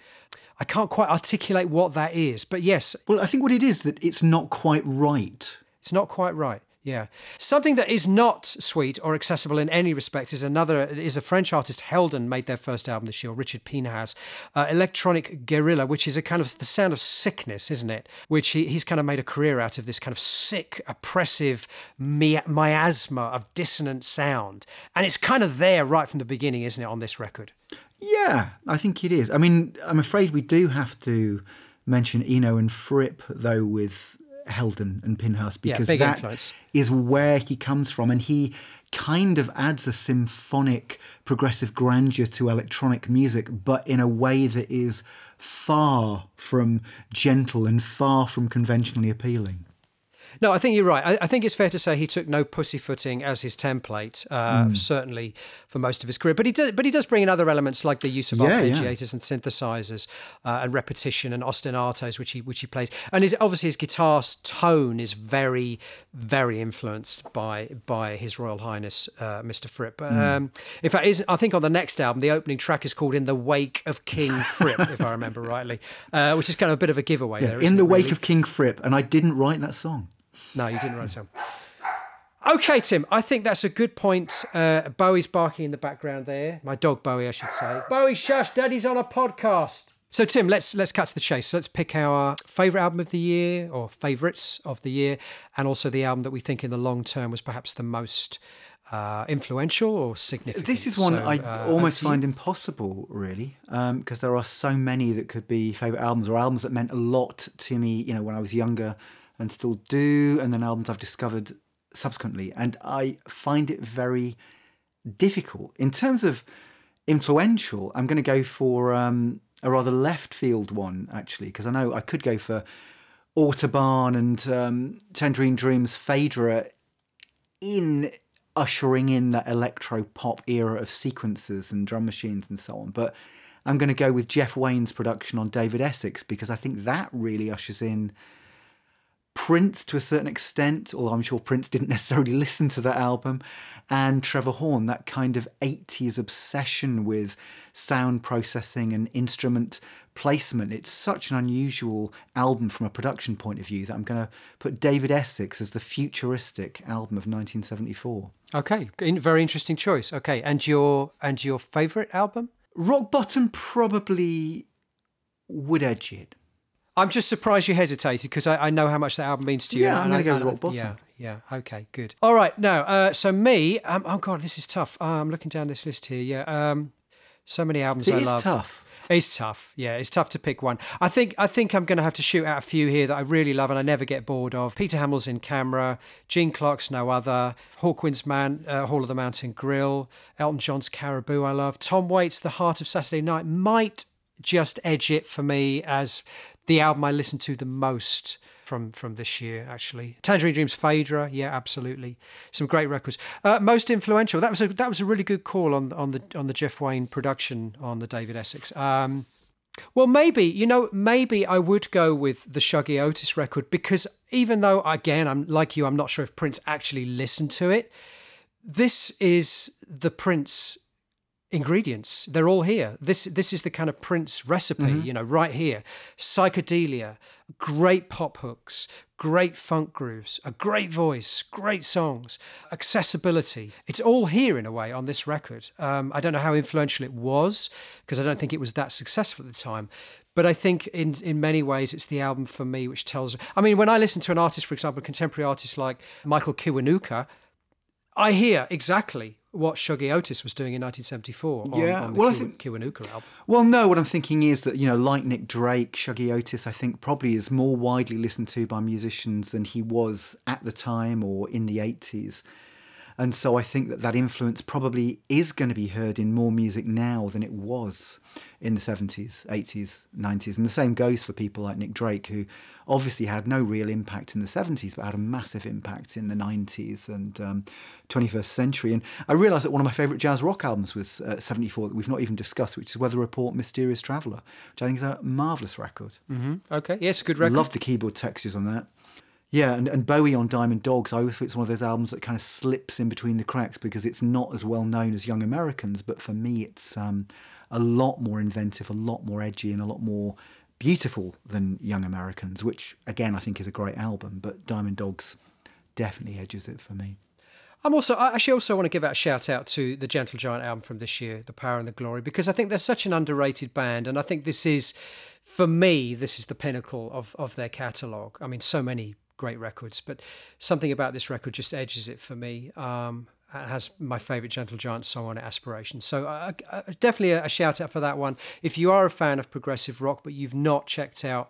I can't quite articulate what that is, but yes. Well, I think what it is that it's not quite right. It's not quite right. Yeah. Something that is not sweet or accessible in any respect is another, is a French artist, Heldon, made their first album this year, Richard Pinhas, uh, Electronic Guerrilla, which is a kind of the sound of sickness, isn't it? Which he, he's kind of made a career out of, this kind of sick, oppressive mi- miasma of dissonant sound. And it's kind of there right from the beginning, isn't it, on this record? Yeah, I think it is. I mean, I'm afraid we do have to mention Eno and Fripp, though, with Heldon and Pinhas, because yeah, that influence. Is where he comes from, and he kind of adds a symphonic progressive grandeur to electronic music, but in a way that is far from gentle and far from conventionally appealing. No, I think you're right. I, I think it's fair to say he took no pussyfooting as his template, uh, mm. certainly for most of his career. But he does, but he does bring in other elements like the use of yeah, arpeggiators yeah. and synthesizers uh, and repetition and ostinatos, which he which he plays. And his, obviously his guitar tone is very, very influenced by by His Royal Highness uh, Mister Fripp. Mm. Um, in fact, I think on the next album, the opening track is called "In the Wake of King Fripp," if I remember rightly, uh, which is kind of a bit of a giveaway yeah, there. In the it, wake really? of King Fripp, and I didn't write that song. No, you didn't write some. Okay, Tim, I think that's a good point. Uh, Bowie's barking in the background there. My dog, Bowie, I should say. Bowie, shush, Daddy's on a podcast. So, Tim, let's let's cut to the chase. So let's pick our favourite album of the year, or favourites of the year, and also the album that we think in the long term was perhaps the most uh, influential or significant. This is one so, I uh, almost find you... impossible, really, because um, there are so many that could be favourite albums, or albums that meant a lot to me, you know, when I was younger, and still do, and then albums I've discovered subsequently. And I find it very difficult. In terms of influential, I'm going to go for um, a rather left-field one, actually, because I know I could go for Autobahn and um, Tangerine Dream's Phaedra in ushering in that electro-pop era of sequences and drum machines and so on. But I'm going to go with Jeff Wayne's production on David Essex, because I think that really ushers in Prince to a certain extent, although I'm sure Prince didn't necessarily listen to that album, and Trevor Horn, that kind of eighties obsession with sound processing and instrument placement. It's such an unusual album from a production point of view that I'm going to put David Essex as the futuristic album of nineteen seventy-four. Okay, very interesting choice. Okay, and your and your favourite album? Rock Bottom probably would edge it. I'm just surprised you hesitated, because I, I know how much that album means to you. Yeah, I'm going to go with Rock Bottom. Yeah, yeah, okay, good. All right, now, uh, so me, um, oh God, this is tough. Uh, I'm looking down this list here, yeah. Um, so many albums I love. It is tough. It's tough, yeah, it's tough to pick one. I think I think I'm going to have to shoot out a few here that I really love and I never get bored of. Peter Hamill's In Camera, Gene Clark's No Other, Hawkwind's Man, uh, Hall of the Mountain Grill, Elton John's Caribou I love, Tom Waits' The Heart of Saturday Night might just edge it for me as the album I listened to the most from from this year, actually. Tangerine Dream's Phaedra, yeah, absolutely. Some great records. Uh, most influential. That was a, that was a really good call on on the on the Jeff Wayne production on the David Essex. Um, well, maybe you know, maybe I would go with the Shuggy Otis record, because even though, again, I'm like you, I'm not sure if Prince actually listened to it. This is the Prince ingredients. They're all here. This this is the kind of Prince recipe, mm-hmm. you know, right here. Psychedelia, great pop hooks, great funk grooves, a great voice, great songs, accessibility. It's all here in a way on this record. Um, I don't know how influential it was, because I don't think it was that successful at the time. But I think in, in many ways it's the album for me which tells... I mean, when I listen to an artist, for example, a contemporary artist like Michael Kiwanuka, I hear exactly what Shuggy Otis was doing in nineteen seventy-four on, yeah. on the well, Kiw- I think, Kiwanuka album. Well, no, what I'm thinking is that, you know, like Nick Drake, Shuggy Otis, I think, probably is more widely listened to by musicians than he was at the time or in the eighties. And so I think that that influence probably is going to be heard in more music now than it was in the seventies, eighties, nineties. And the same goes for people like Nick Drake, who obviously had no real impact in the seventies, but had a massive impact in the nineties and um, twenty-first century. And I realised that one of my favourite jazz rock albums was uh, seventy-four, that we've not even discussed, which is Weather Report, Mysterious Traveller, which I think is a marvellous record. Mm-hmm. Okay, yes, yeah, good record. Love the keyboard textures on that. Yeah, and, and Bowie on Diamond Dogs, I always think it's one of those albums that kind of slips in between the cracks because it's not as well known as Young Americans, but for me it's um, a lot more inventive, a lot more edgy and a lot more beautiful than Young Americans, which again I think is a great album, but Diamond Dogs definitely edges it for me. I'm also, I actually also want to give out a shout out to the Gentle Giant album from this year, The Power and the Glory, because I think they're such an underrated band. And I think this is, for me, this is the pinnacle of, of their catalogue. I mean, so many great records, but something about this record just edges it for me. Um, it has my favourite Gentle Giant song on it, Aspirations. So uh, uh, definitely a, a shout out for that one. If you are a fan of progressive rock, but you've not checked out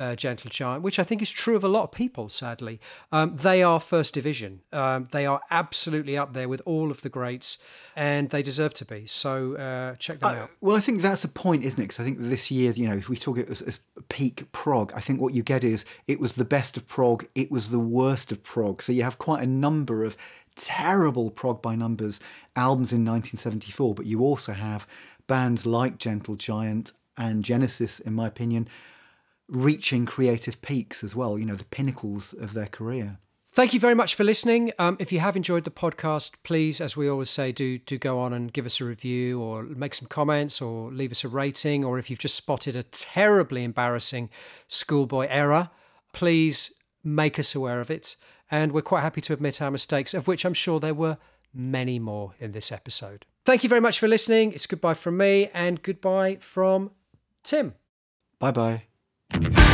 Uh, Gentle Giant, which I think is true of a lot of people, sadly. Um, they are First Division. Um, they are absolutely up there with all of the greats, and they deserve to be. So uh, check them uh, out. Well, I think that's a point, isn't it? Because I think this year, you know, if we talk it as, as peak prog, I think what you get is it was the best of prog, it was the worst of prog. So you have quite a number of terrible prog by numbers albums in nineteen seventy-four, but you also have bands like Gentle Giant and Genesis, in my opinion, reaching creative peaks as well, you know, the pinnacles of their career. Thank you very much for listening. Um, if you have enjoyed the podcast, please, as we always say, do do go on and give us a review or make some comments or leave us a rating. Or if you've just spotted a terribly embarrassing schoolboy error, please make us aware of it. And we're quite happy to admit our mistakes, of which I'm sure there were many more in this episode. Thank you very much for listening. It's goodbye from me and goodbye from Tim. Bye-bye. Thank you.